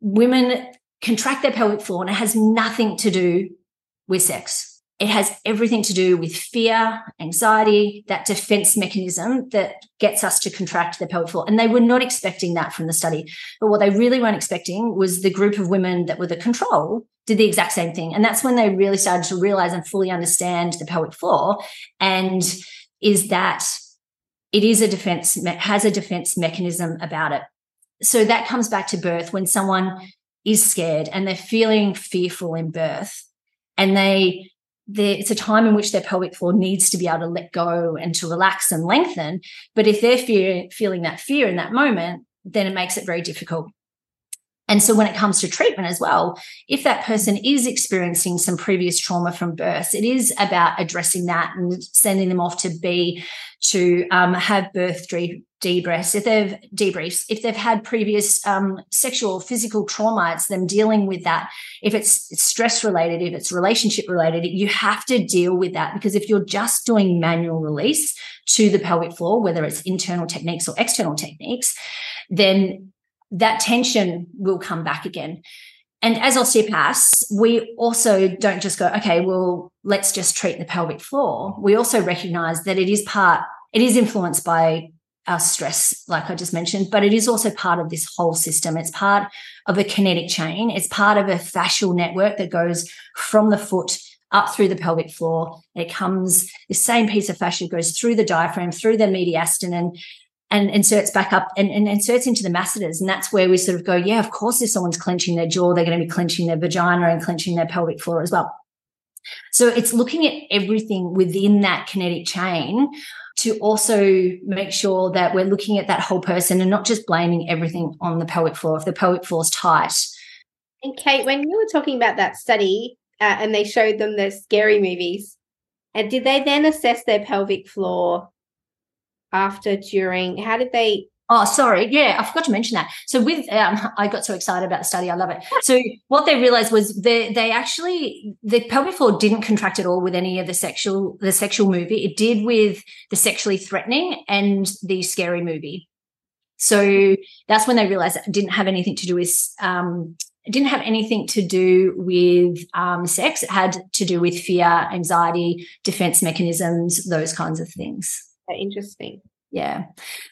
women contract their pelvic floor and it has nothing to do with sex. It has everything to do with fear, anxiety, that defense mechanism that gets us to contract the pelvic floor. And they were not expecting that from the study. But what they really weren't expecting was the group of women that were the control did the exact same thing. And that's when they really started to realize and fully understand the pelvic floor, and is that it is a defense, has a defense mechanism about it. So that comes back to birth. When someone is scared and they're feeling fearful in birth, and they it's a time in which their pelvic floor needs to be able to let go and to relax and lengthen. But if they're fear, feeling that fear in that moment, then it makes it very difficult. And so when it comes to treatment as well, if that person is experiencing some previous trauma from birth, it is about addressing that and sending them off to be to um, have birth debriefs. If they've debriefs, if they've had previous um, sexual or physical trauma, it's them dealing with that. If it's, it's stress related, if it's relationship related, you have to deal with that, because if you're just doing manual release to the pelvic floor, whether it's internal techniques or external techniques, then that tension will come back again. And as osteopaths, we also don't just go, okay, well, let's just treat the pelvic floor. We also recognize that it is part, it is influenced by our stress, like I just mentioned, but it is also part of this whole system. It's part of a kinetic chain. It's part of a fascial network that goes from the foot up through the pelvic floor. It comes, the same piece of fascia goes through the diaphragm, through the mediastinum, and inserts back up and, and inserts into the masseters. And that's where we sort of go, yeah, of course, if someone's clenching their jaw, they're going to be clenching their vagina and clenching their pelvic floor as well. So it's looking at everything within that kinetic chain to also make sure that we're looking at that whole person and not just blaming everything on the pelvic floor if the pelvic floor is tight. And, Kate, when you were talking about that study uh, and they showed them those scary movies, and did they then assess their pelvic floor after, during? How did they? Oh, sorry. Yeah, I forgot to mention that. So with um, I got so excited about the study. I love it. So what they realized was they, they actually, the pelvic floor didn't contract at all with any of the sexual, the sexual movie. It did with the sexually threatening and the scary movie. So that's when they realized it didn't have anything to do with, um, it didn't have anything to do with um, sex. It had to do with fear, anxiety, defense mechanisms, those kinds of things. Interesting. Yeah.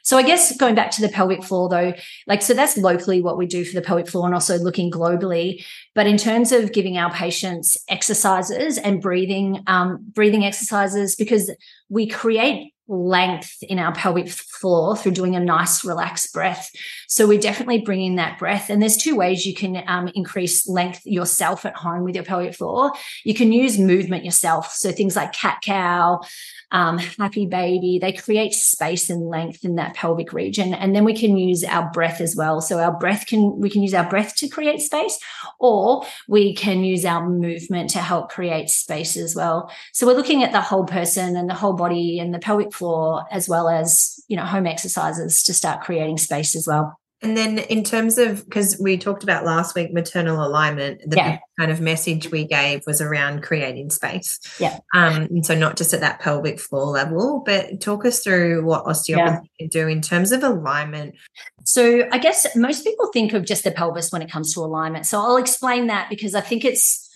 So I guess going back to the pelvic floor though, like, so that's locally what we do for the pelvic floor and also looking globally. But in terms of giving our patients exercises and breathing, um, breathing exercises, because we create length in our pelvic floor through doing a nice relaxed breath. So we definitely bring in that breath. And there's two ways you can um, increase length yourself at home with your pelvic floor. You can use movement yourself. So things like cat-cow, um, happy baby, they create space and length in that pelvic region. And then we can use our breath as well. So our breath can, we can use our breath to create space, or we can use our movement to help create space as well. So we're looking at the whole person and the whole body and the pelvic floor, as well as, you know, home exercises to start creating space as well. And then in terms of, because we talked about last week maternal alignment, the yeah. kind of message we gave was around creating space. Yeah. Um, and so not just at that pelvic floor level, but talk us through what osteopathy yeah. can do in terms of alignment. So I guess most people think of just the pelvis when it comes to alignment. So I'll explain that, because I think it's,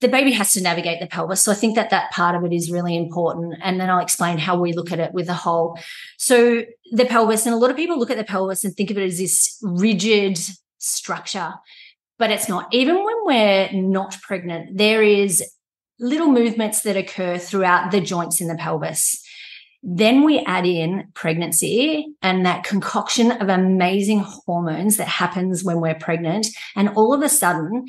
the baby has to navigate the pelvis. So I think that that part of it is really important. And then I'll explain how we look at it with the whole. So the pelvis, and a lot of people look at the pelvis and think of it as this rigid structure, but it's not. Even when we're not pregnant, there is little movements that occur throughout the joints in the pelvis. Then we add in pregnancy and that concoction of amazing hormones that happens when we're pregnant. And all of a sudden,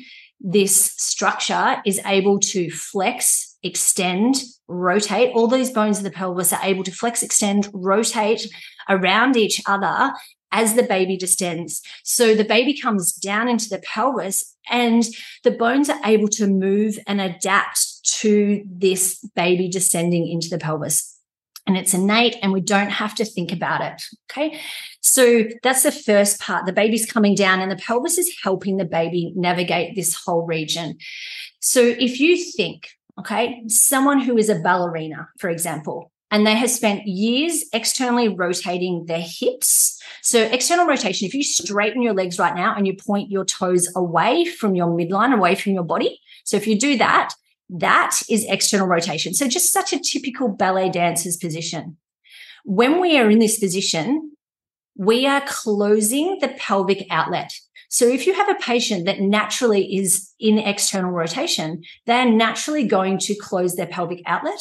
this structure is able to flex, extend, rotate. All these bones of the pelvis are able to flex, extend, rotate around each other as the baby distends. So the baby comes down into the pelvis and the bones are able to move and adapt to this baby descending into the pelvis. And it's innate and we don't have to think about it, okay? So that's the first part. The baby's coming down and the pelvis is helping the baby navigate this whole region. So if you think, okay, someone who is a ballerina, for example, and they have spent years externally rotating their hips. So external rotation, if you straighten your legs right now and you point your toes away from your midline, away from your body, so if you do that, that is external rotation. So just such a typical ballet dancer's position. When we are in this position, we are closing the pelvic outlet. So if you have a patient that naturally is in external rotation, they're naturally going to close their pelvic outlet.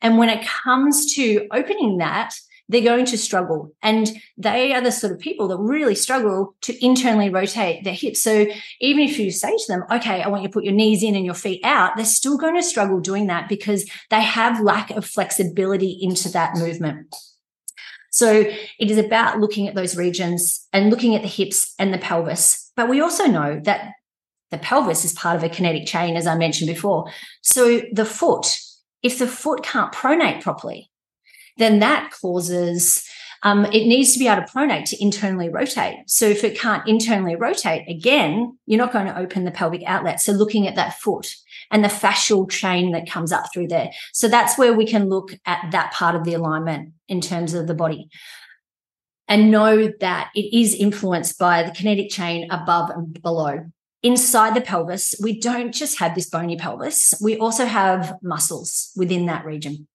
And when it comes to opening that, they're going to struggle. And they are the sort of people that really struggle to internally rotate their hips. So even if you say to them, okay, I want you to put your knees in and your feet out, they're still going to struggle doing that because they have lack of flexibility into that movement. So it is about looking at those regions and looking at the hips and the pelvis. But we also know that the pelvis is part of a kinetic chain, as I mentioned before. So the foot, if the foot can't pronate properly, then that causes, um, it needs to be able to pronate to internally rotate. So if it can't internally rotate, again, you're not going to open the pelvic outlet. So looking at that foot and the fascial chain that comes up through there. So that's where we can look at that part of the alignment in terms of the body and know that it is influenced by the kinetic chain above and below. Inside the pelvis, we don't just have this bony pelvis. We also have muscles within that region.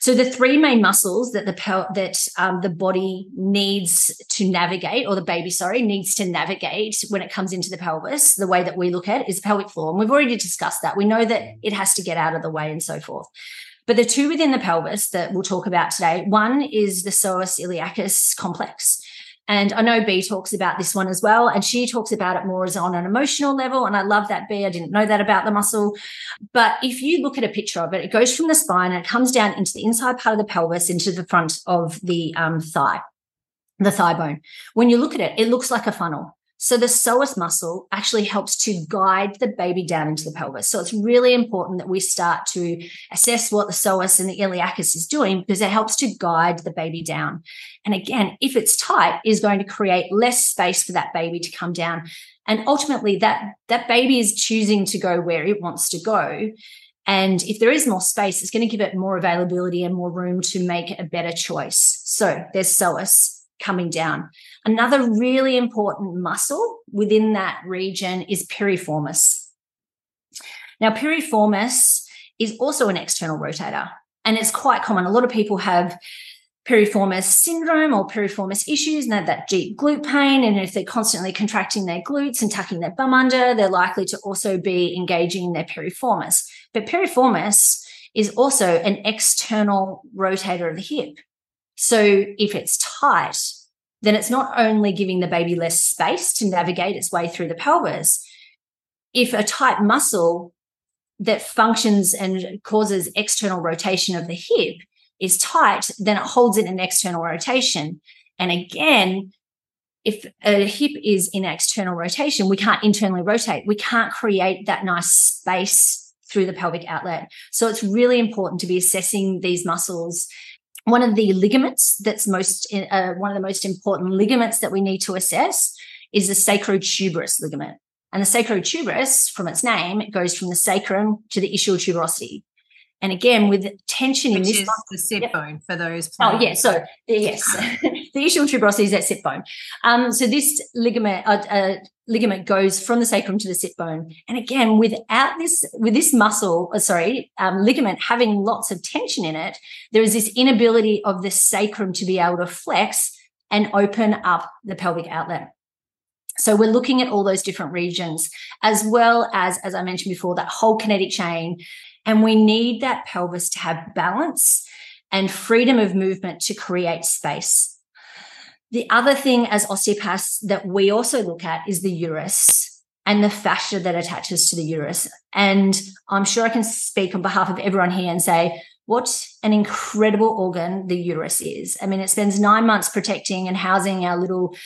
So the three main muscles that the pel- that um, the body needs to navigate, or the baby, sorry, needs to navigate when it comes into the pelvis, the way that we look at it, is the pelvic floor. And we've already discussed that. We know that it has to get out of the way and so forth. But the two within the pelvis that we'll talk about today, one is the psoas iliacus complex. And I know Bea talks about this one as well, and she talks about it more as on an emotional level, and I love that, Bea. I didn't know that about the muscle. But if you look at a picture of it, it goes from the spine and it comes down into the inside part of the pelvis into the front of the um, thigh, the thigh bone. When you look at it, it looks like a funnel. So the psoas muscle actually helps to guide the baby down into the pelvis. So it's really important that we start to assess what the psoas and the iliacus is doing, because it helps to guide the baby down. And again, if it's tight, is going to create less space for that baby to come down. And ultimately, that, that baby is choosing to go where it wants to go. And if there is more space, it's going to give it more availability and more room to make a better choice. So there's psoas coming down. Another really important muscle within that region is piriformis. Now, piriformis is also an external rotator, and it's quite common. A lot of people have piriformis syndrome or piriformis issues, and they have that deep glute pain, and if they're constantly contracting their glutes and tucking their bum under, they're likely to also be engaging in their piriformis. But piriformis is also an external rotator of the hip. So if it's tight, then it's not only giving the baby less space to navigate its way through the pelvis. If a tight muscle that functions and causes external rotation of the hip is tight, then it holds in an external rotation. And again, if a hip is in external rotation, we can't internally rotate. We can't create that nice space through the pelvic outlet. So it's really important to be assessing these muscles. One of the ligaments that's most uh, one of the most important ligaments that we need to assess is the sacrotuberous ligament. And the sacrotuberous, from its name, it goes from the sacrum to the ischial tuberosity. And again, with tension Which in this is muscle, the sit yep. bone for those. Plants. Oh yeah, so yes, the ischial tuberosity is that sit bone. Um, so this ligament uh, uh, ligament goes from the sacrum to the sit bone. And again, without this, with this muscle, uh, sorry, um, ligament having lots of tension in it, there is this inability of the sacrum to be able to flex and open up the pelvic outlet. So we're looking at all those different regions, as well as, as I mentioned before, that whole kinetic chain. And we need that pelvis to have balance and freedom of movement to create space. The other thing as osteopaths that we also look at is the uterus and the fascia that attaches to the uterus. And I'm sure I can speak on behalf of everyone here and say what an incredible organ the uterus is. I mean, it spends nine months protecting and housing our little,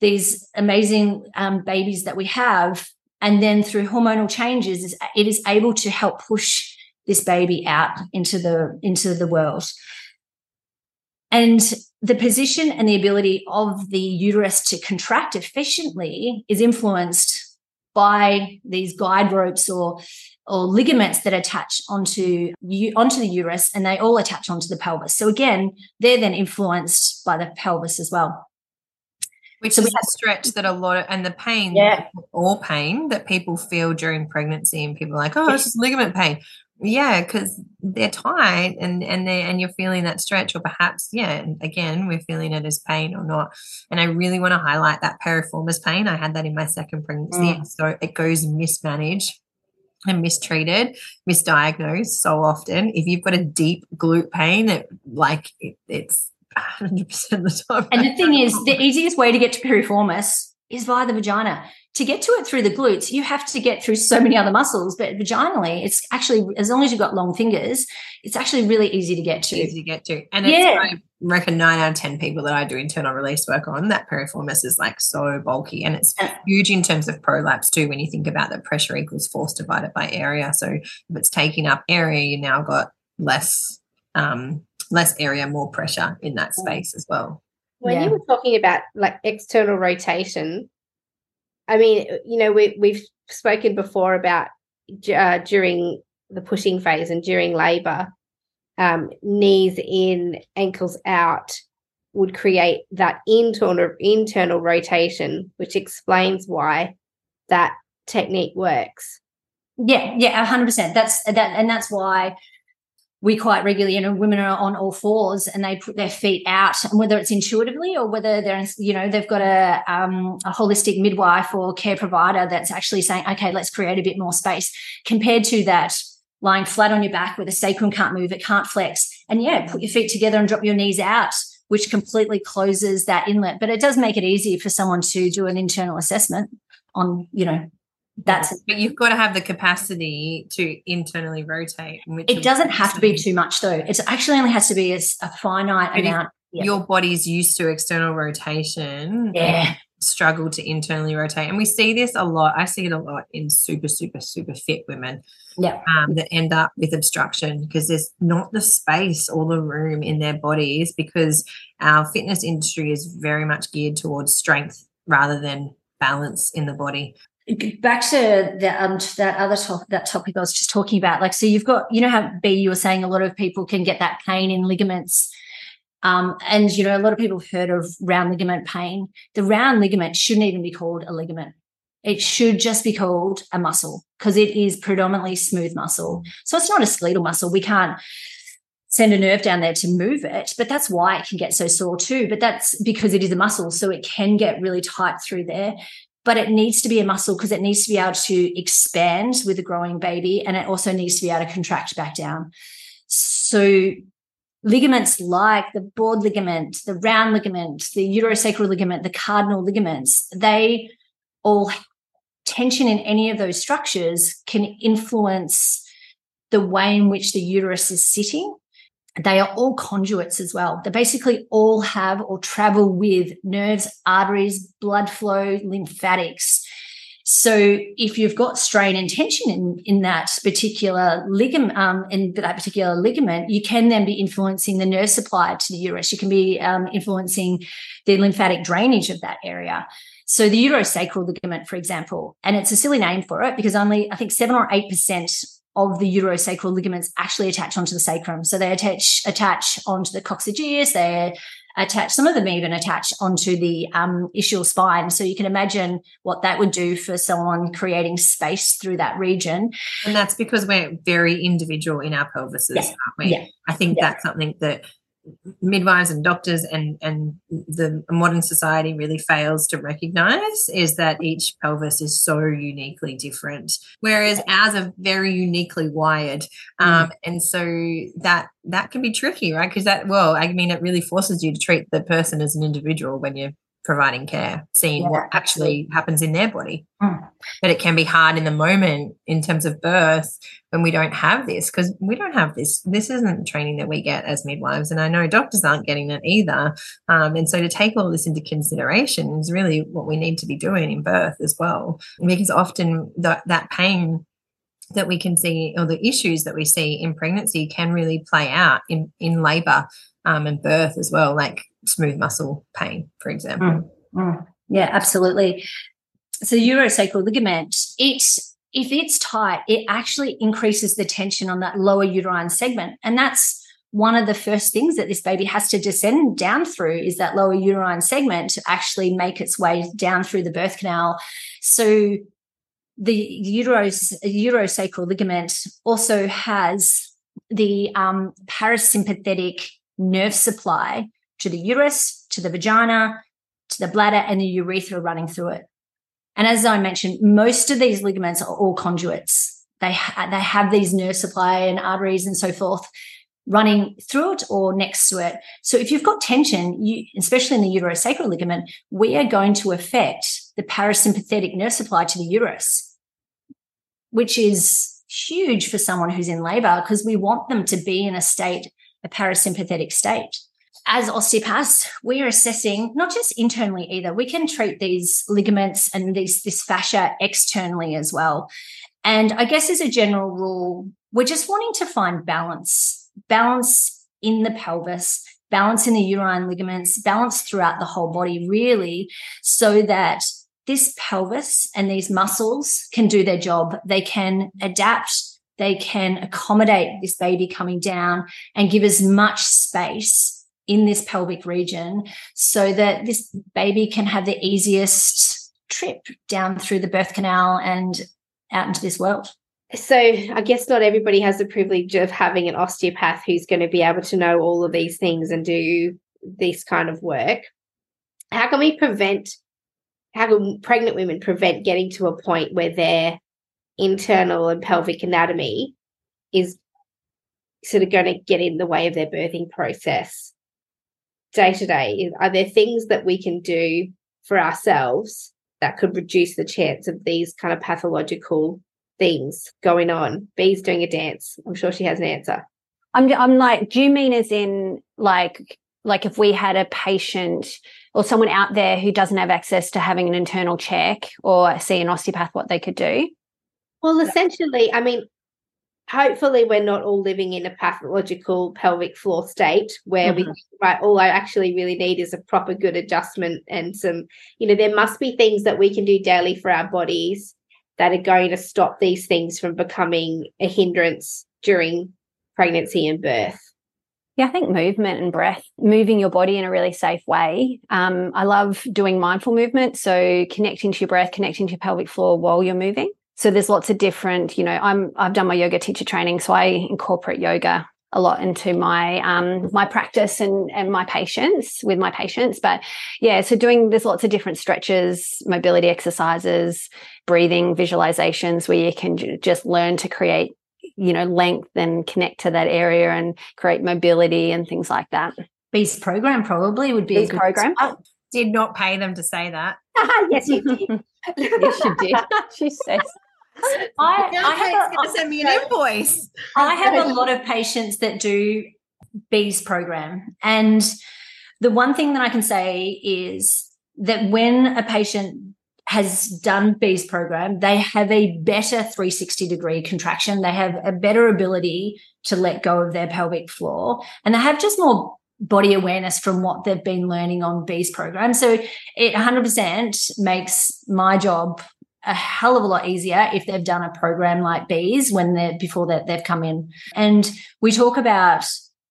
these amazing um, babies that we have. And then through hormonal changes, it is able to help push this baby out into the into the world. And the position and the ability of the uterus to contract efficiently is influenced by these guide ropes or or ligaments that attach onto onto the uterus, and they all attach onto the pelvis. So again, they're then influenced by the pelvis as well. Which so is a stretch that a lot of, and the pain, yeah. all pain that people feel during pregnancy, and people are like, oh, it's just ligament pain. Yeah, because they're tight and and they and you're feeling that stretch, or perhaps, yeah, again, we're feeling it as pain or not. And I really want to highlight that piriformis pain. I had that in my second pregnancy. Mm. So it goes mismanaged and mistreated, misdiagnosed so often. If you've got a deep glute pain, it, like it, it's, one hundred percent of the time. And the thing is, the easiest way to get to piriformis is via the vagina. To get to it through the glutes, you have to get through so many other muscles, but vaginally, it's actually, as long as you've got long fingers, it's actually really easy to get to. Easy to get to. And yeah. it's, I reckon, nine out of ten people that I do internal release work on, that piriformis is like so bulky, and it's huge in terms of prolapse too when you think about that pressure equals force divided by area. So if it's taking up area, you now got less um, less area, more pressure in that space as well. When yeah. you were talking about like external rotation, I mean, you know, we, we've spoken before about uh, during the pushing phase and during labour, um, knees in, ankles out would create that internal internal rotation, which explains why that technique works. Yeah, yeah, one hundred percent. That's that, and that's why. We quite regularly, you know, women are on all fours and they put their feet out, and whether it's intuitively or whether they're, you know, they've got a um, a holistic midwife or care provider that's actually saying, okay, let's create a bit more space compared to that lying flat on your back where the sacrum can't move, it can't flex. And, yeah, put your feet together and drop your knees out, which completely closes that inlet. But it does make it easy for someone to do an internal assessment on, you know, that's it. But you've got to have the capacity to internally rotate. It doesn't have to be too much, though. It actually only has to be a, a finite but amount. Yeah. Your body's used to external rotation. Yeah. Struggle to internally rotate. And we see this a lot. I see it a lot in super, super, super fit women yeah. um, that end up with obstruction because there's not the space or the room in their bodies, because our fitness industry is very much geared towards strength rather than balance in the body. Back to the, um, that other top, that topic I was just talking about, like, so you've got, you know how, Bea, you were saying a lot of people can get that pain in ligaments, um, and, you know, a lot of people have heard of round ligament pain. The round ligament shouldn't even be called a ligament. It should just be called a muscle, because it is predominantly smooth muscle. So it's not a skeletal muscle. We can't send a nerve down there to move it, but that's why it can get so sore too. But that's because it is a muscle, so it can get really tight through there. But it needs to be a muscle because it needs to be able to expand with a growing baby, and it also needs to be able to contract back down. So ligaments like the broad ligament, the round ligament, the uterosacral ligament, the cardinal ligaments, they all, tension in any of those structures can influence the way in which the uterus is sitting. They are all conduits as well. They basically all have or travel with nerves, arteries, blood flow, lymphatics. So if you've got strain and tension in, in that particular ligament, um, in that particular ligament, you can then be influencing the nerve supply to the uterus. You can be um, influencing the lymphatic drainage of that area. So the uterosacral ligament, for example, and it's a silly name for it because only I think seven or eight percent. Of the uterosacral ligaments actually attach onto the sacrum. So they attach attach onto the coccygeus, they attach, some of them even attach onto the um, ischial spine. So you can imagine what that would do for someone creating space through that region. And that's because we're very individual in our pelvises, yeah. aren't we? Yeah. I think yeah. that's something that midwives and doctors and, and the modern society really fails to recognise, is that each pelvis is so uniquely different, whereas ours are very uniquely wired. Um, and so that that can be tricky, right? Because that, well, I mean, it really forces you to treat the person as an individual when you're providing care, seeing yeah. what actually happens in their body. Mm. But it can be hard in the moment in terms of birth when we don't have this, because we don't have this. This isn't training that we get as midwives, and I know doctors aren't getting it either. Um, and so to take all this into consideration is really what we need to be doing in birth as well, because often the, that pain that we can see or the issues that we see in pregnancy can really play out in, in labour um, and birth as well, like smooth muscle pain, for example. Mm, mm. Yeah, absolutely. So the uterosacral ligament, it, if it's tight, it actually increases the tension on that lower uterine segment, and that's one of the first things that this baby has to descend down through is that lower uterine segment to actually make its way down through the birth canal. So the uteros, uterosacral ligament also has the um, parasympathetic nerve supply to the uterus, to the vagina, to the bladder, and the urethra running through it. And as I mentioned, most of these ligaments are all conduits. They, ha- they have these nerve supply and arteries and so forth. running through it or next to it. So if you've got tension, you, especially in the uterosacral ligament, we are going to affect the parasympathetic nerve supply to the uterus, which is huge for someone who's in labor because we want them to be in a state, a parasympathetic state. As osteopaths, we are assessing not just internally either. We can treat these ligaments and these, this fascia externally as well. And I guess as a general rule, we're just wanting to find balance, balance in the pelvis, balance in the uterine ligaments, balance throughout the whole body really, so that this pelvis and these muscles can do their job. They can adapt. They can accommodate this baby coming down and give as much space in this pelvic region so that this baby can have the easiest trip down through the birth canal and out into this world. So I guess not everybody has the privilege of having an osteopath who's going to be able to know all of these things and do this kind of work. How can we prevent How can pregnant women prevent getting to a point where their internal and pelvic anatomy is sort of going to get in the way of their birthing process day to day? Are there things that we can do for ourselves that could reduce the chance of these kind of pathological things going on? Bea's doing a dance. I'm sure she has an answer. I'm, I'm like, do you mean as in like... Like if we had a patient or someone out there who doesn't have access to having an internal check or see an osteopath, what they could do? Well, essentially, I mean, hopefully we're not all living in a pathological pelvic floor state where mm-hmm. we think, right, all I actually really need is a proper good adjustment and some, you know, there must be things that we can do daily for our bodies that are going to stop these things from becoming a hindrance during pregnancy and birth. Yeah, I think movement and breath, moving your body in a really safe way. Um, I love doing mindful movement, so connecting to your breath, connecting to your pelvic floor while you're moving. So there's lots of different, you know, I'm, I've done my yoga teacher training, so I incorporate yoga a lot into my um, my practice and, and my patients, with my patients. But, yeah, so doing, there's lots of different stretches, mobility exercises, breathing, visualizations where you can j- just learn to create, you know, length and connect to that area and create mobility and things like that. Beast program probably would be Beast a good program. I did not pay them to say that. Yes, you did. Yes, you did. She says. I, I have going to send me an invoice. I have a lot of patients that do Beast program, and the one thing that I can say is that when a patient has done Bea's program, they have a better three sixty degree contraction. They have a better ability to let go of their pelvic floor, and they have just more body awareness from what they've been learning on Bea's program. So it one hundred percent makes my job a hell of a lot easier if they've done a program like Bea's when they're before that they've come in. And we talk about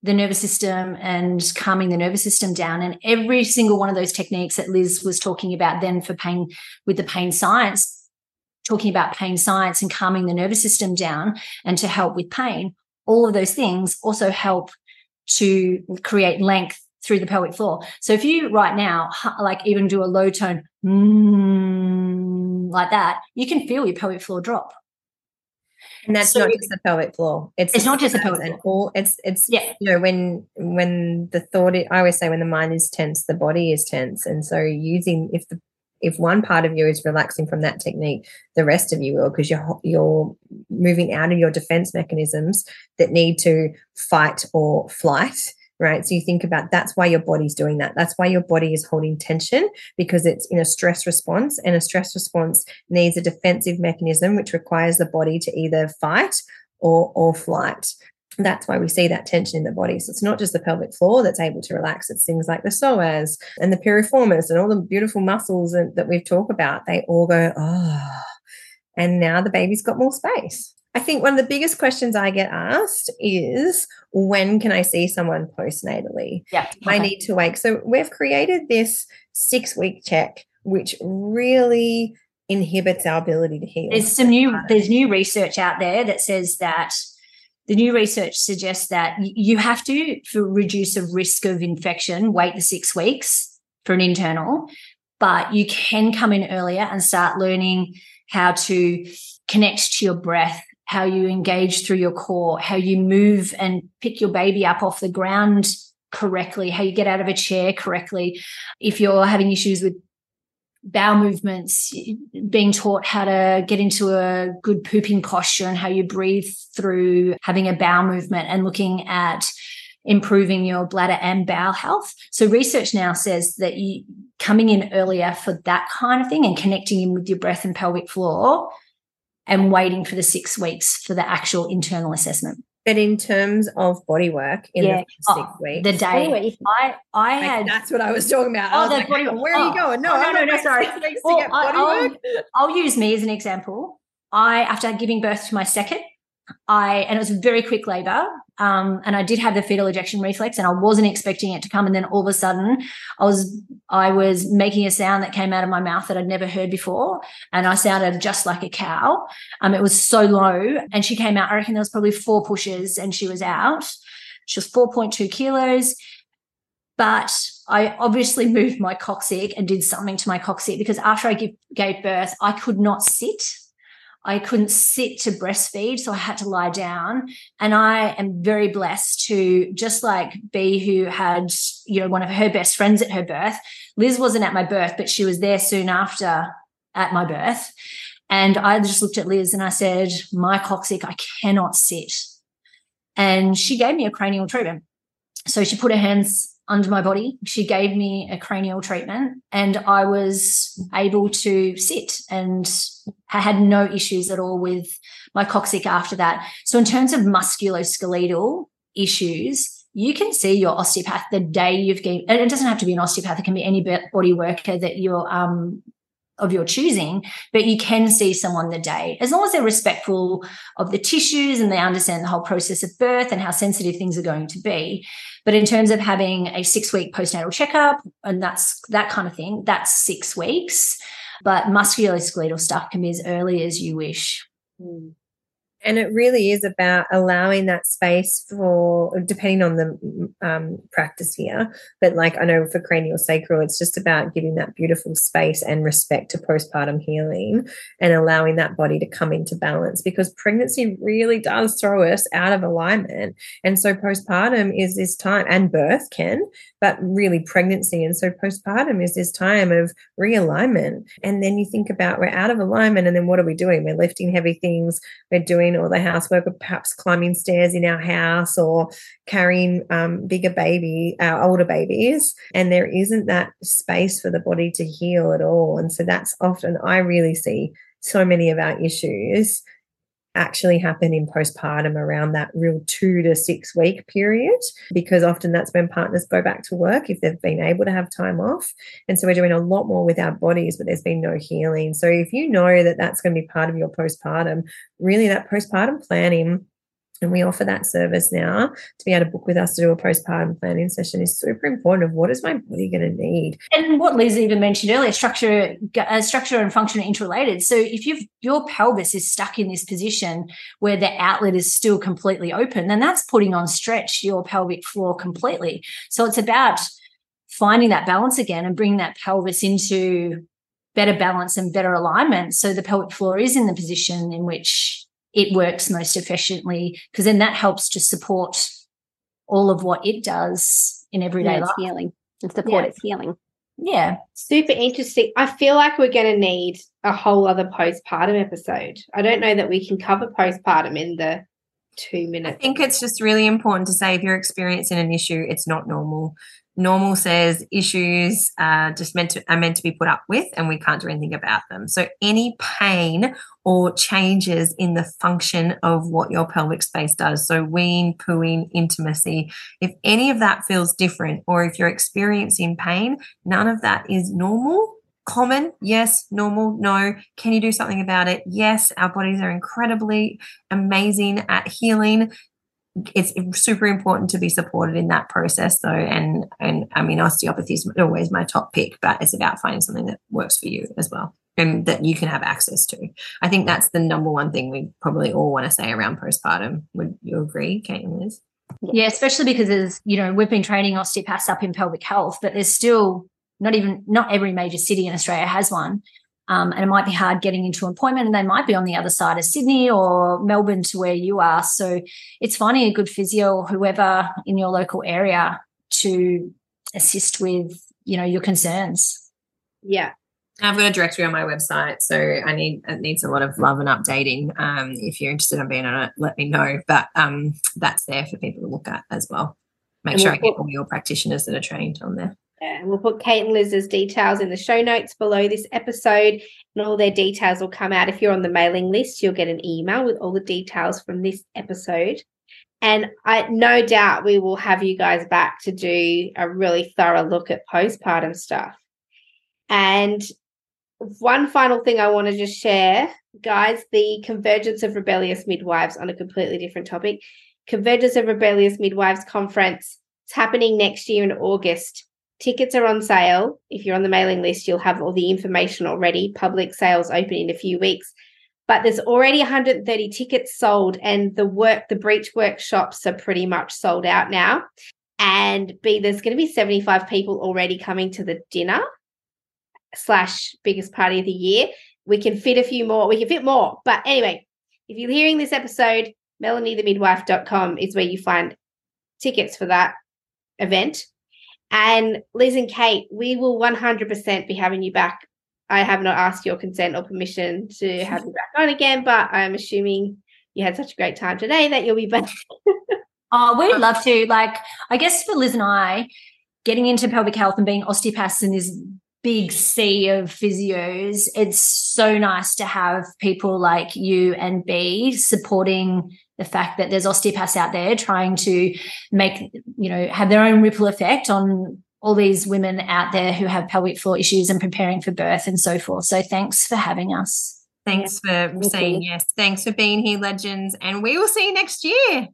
the nervous system and calming the nervous system down. And every single one of those techniques that Liz was talking about then for pain with the pain science, talking about pain science and calming the nervous system down and to help with pain, all of those things also help to create length through the pelvic floor. So if you right now, like even do a low tone, mm, like that, you can feel your pelvic floor drop. And that's so, not just the pelvic floor. It's, it's not just the pelvic floor. It's, it's yeah. you know, when when the thought, I always say when the mind is tense, the body is tense. And so using, if the if one part of you is relaxing from that technique, the rest of you will, because you're, you're moving out of your defense mechanisms that need to fight or flight, right? So you think about that's why your body's doing that. That's why your body is holding tension, because it's in a stress response, and a stress response needs a defensive mechanism, which requires the body to either fight or, or flight. That's why we see that tension in the body. So it's not just the pelvic floor that's able to relax. It's things like the psoas and the piriformis and all the beautiful muscles and, that we've talked about. They all go, oh, and now the baby's got more space. I think one of the biggest questions I get asked is, when can I see someone postnatally? Yeah. I need to wake. So we've created this six-week check, which really inhibits our ability to heal. There's some new, there's new research out there that says that the new research suggests that you have to, for reduce the risk of infection, wait the six weeks for an internal, but you can come in earlier and start learning how to connect to your breath, how you engage through your core, how you move and pick your baby up off the ground correctly, how you get out of a chair correctly. If you're having issues with bowel movements, being taught how to get into a good pooping posture and how you breathe through having a bowel movement, and looking at improving your bladder and bowel health. So research now says that you coming in earlier for that kind of thing and connecting in with your breath and pelvic floor, and waiting for the six weeks for the actual internal assessment. But in terms of body work in yeah. the first oh, six weeks. The day. Anyway, I, I like had. That's what I was talking about. Oh, I was like, body, oh, where are you going? No, oh, no, no, no, sorry. Well, I, body I'll, work. I'll use me as an example. I, after giving birth to my second, I, and it was a very quick labor, um, and I did have the fetal ejection reflex, and I wasn't expecting it to come. And then all of a sudden I was, I was making a sound that came out of my mouth that I'd never heard before. And I sounded just like a cow. Um, it was so low, and she came out. I reckon there was probably four pushes and she was out. She was four point two kilos, but I obviously moved my coccyx and did something to my coccyx, because after I give, gave birth, I could not sit. I couldn't sit to breastfeed, so I had to lie down. And I am very blessed to, just like Bea, who had, you know, one of her best friends at her birth. Liz wasn't at my birth, but she was there soon after at my birth. And I just looked at Liz and I said, my coccyx, I cannot sit. And she gave me a cranial treatment. So she put her hands under my body. She gave me a cranial treatment, and I was able to sit, and I had no issues at all with my coccyx after that. So in terms of musculoskeletal issues, you can see your osteopath the day you've given, and it doesn't have to be an osteopath, it can be any body worker that you're um, of your choosing, but you can see someone the day, as long as they're respectful of the tissues and they understand the whole process of birth and how sensitive things are going to be. But in terms of having a six-week postnatal checkup and that's that kind of thing, that's six weeks. But musculoskeletal stuff can be as early as you wish. And it really is about allowing that space for, depending on the um, practice here, but like I know for cranial sacral, it's just about giving that beautiful space and respect to postpartum healing and allowing that body to come into balance, because pregnancy really does throw us out of alignment. And so postpartum is this time, and birth can, but really pregnancy. And so postpartum is this time of realignment. And then you think about, we're out of alignment, and then what are we doing? We're lifting heavy things, we're doing all the housework, or perhaps climbing stairs in our house, or carrying um, bigger baby, our older babies, and there isn't that space for the body to heal at all. And so that's often, I really see so many of our issues actually happen in postpartum around that real two to six week period, because often that's when partners go back to work if they've been able to have time off. And so we're doing a lot more with our bodies, but there's been no healing. So if you know that that's going to be part of your postpartum, really that postpartum planning, and we offer that service now, to be able to book with us to do a postpartum planning session, is super important of what is my body going to need. And what Liz even mentioned earlier, structure uh, structure and function are interrelated. So if you've, your pelvis is stuck in this position where the outlet is still completely open, then that's putting on stretch your pelvic floor completely. So it's about finding that balance again and bringing that pelvis into better balance and better alignment, so the pelvic floor is in the position in which it works most efficiently, because then that helps to support all of what it does in everyday yeah, life. Healing and support yeah. its healing. Yeah. Super interesting. I feel like we're going to need a whole other postpartum episode. I don't know that we can cover postpartum in the two minutes. I think it's just really important to say, if you're experiencing an issue, it's not normal. Normal says issues are just meant to, are meant to be put up with, and we can't do anything about them. So any pain or changes in the function of what your pelvic space does, so wean, pooing, intimacy, if any of that feels different, or if you're experiencing pain, none of that is normal. Common, yes. Normal, no. Can you do something about it? Yes. Our bodies are incredibly amazing at healing. It's super important to be supported in that process, though. And, and I mean, osteopathy is always my top pick, but it's about finding something that works for you as well, and that you can have access to. I think that's the number one thing we probably all want to say around postpartum. Would you agree, Kate and Liz? Yeah, especially because, there's, you know, we've been training osteopaths up in pelvic health, but there's still not even, not every major city in Australia has one. um, and it might be hard getting into an appointment, and they might be on the other side of Sydney or Melbourne to where you are. So it's finding a good physio or whoever in your local area to assist with, you know, your concerns. Yeah. I've got a directory on my website, so I need it needs a lot of love and updating. Um, if you're interested in being on it, let me know. But um, that's there for people to look at as well. Make and sure we'll I get put, all your practitioners that are trained on there. Yeah, and we'll put Kate and Liz's details in the show notes below this episode, and all their details will come out. If you're on the mailing list, you'll get an email with all the details from this episode. And I no doubt we will have you guys back to do a really thorough look at postpartum stuff. And one final thing I want to just share, guys, the Convergence of Rebellious Midwives, on a completely different topic, Convergence of Rebellious Midwives Conference, it's happening next year in August. Tickets are on sale. If you're on the mailing list, you'll have all the information already. Public sales open in a few weeks. But there's already one hundred thirty tickets sold, and the work, the breech workshops are pretty much sold out now. And B, there's going to be seventy-five people already coming to the dinner slash biggest party of the year. We can fit a few more. We can fit more. But anyway, if you're hearing this episode, Melanie the Midwife dot com is where you find tickets for that event. And Liz and Kate, we will one hundred percent be having you back. I have not asked your consent or permission to have you back on again, but I'm assuming you had such a great time today that you'll be back. Oh, we'd love to. Like, I guess for Liz and I, getting into pelvic health and being osteopaths and is big sea of physios, it's so nice to have people like you and Bea supporting the fact that there's osteopaths out there trying to make, you know, have their own ripple effect on all these women out there who have pelvic floor issues and preparing for birth and so forth. So thanks for having us. Thanks yeah. for saying yes. Thanks for being here, legends. And we will see you next year.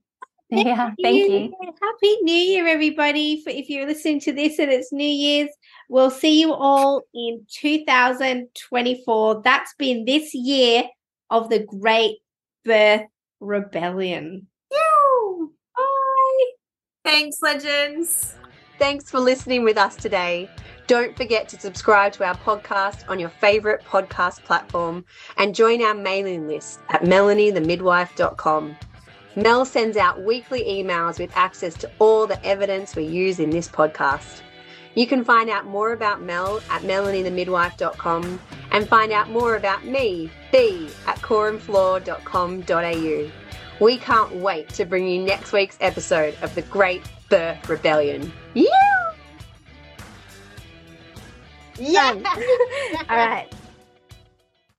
Thank yeah, you. thank you. Happy New Year, everybody. If you're listening to this and it's New Year's, we'll see you all in two thousand twenty-four. That's been this year of the Great Birth Rebellion. Ew. Bye. Thanks, legends. Thanks for listening with us today. Don't forget to subscribe to our podcast on your favourite podcast platform and join our mailing list at Melanie the Midwife dot com. Mel sends out weekly emails with access to all the evidence we use in this podcast. You can find out more about Mel at Melanie the Midwife dot com and find out more about me, Bea, at core and flora dot com dot a u. We can't wait to bring you next week's episode of The Great Birth Rebellion. Yeah! Yeah! All right.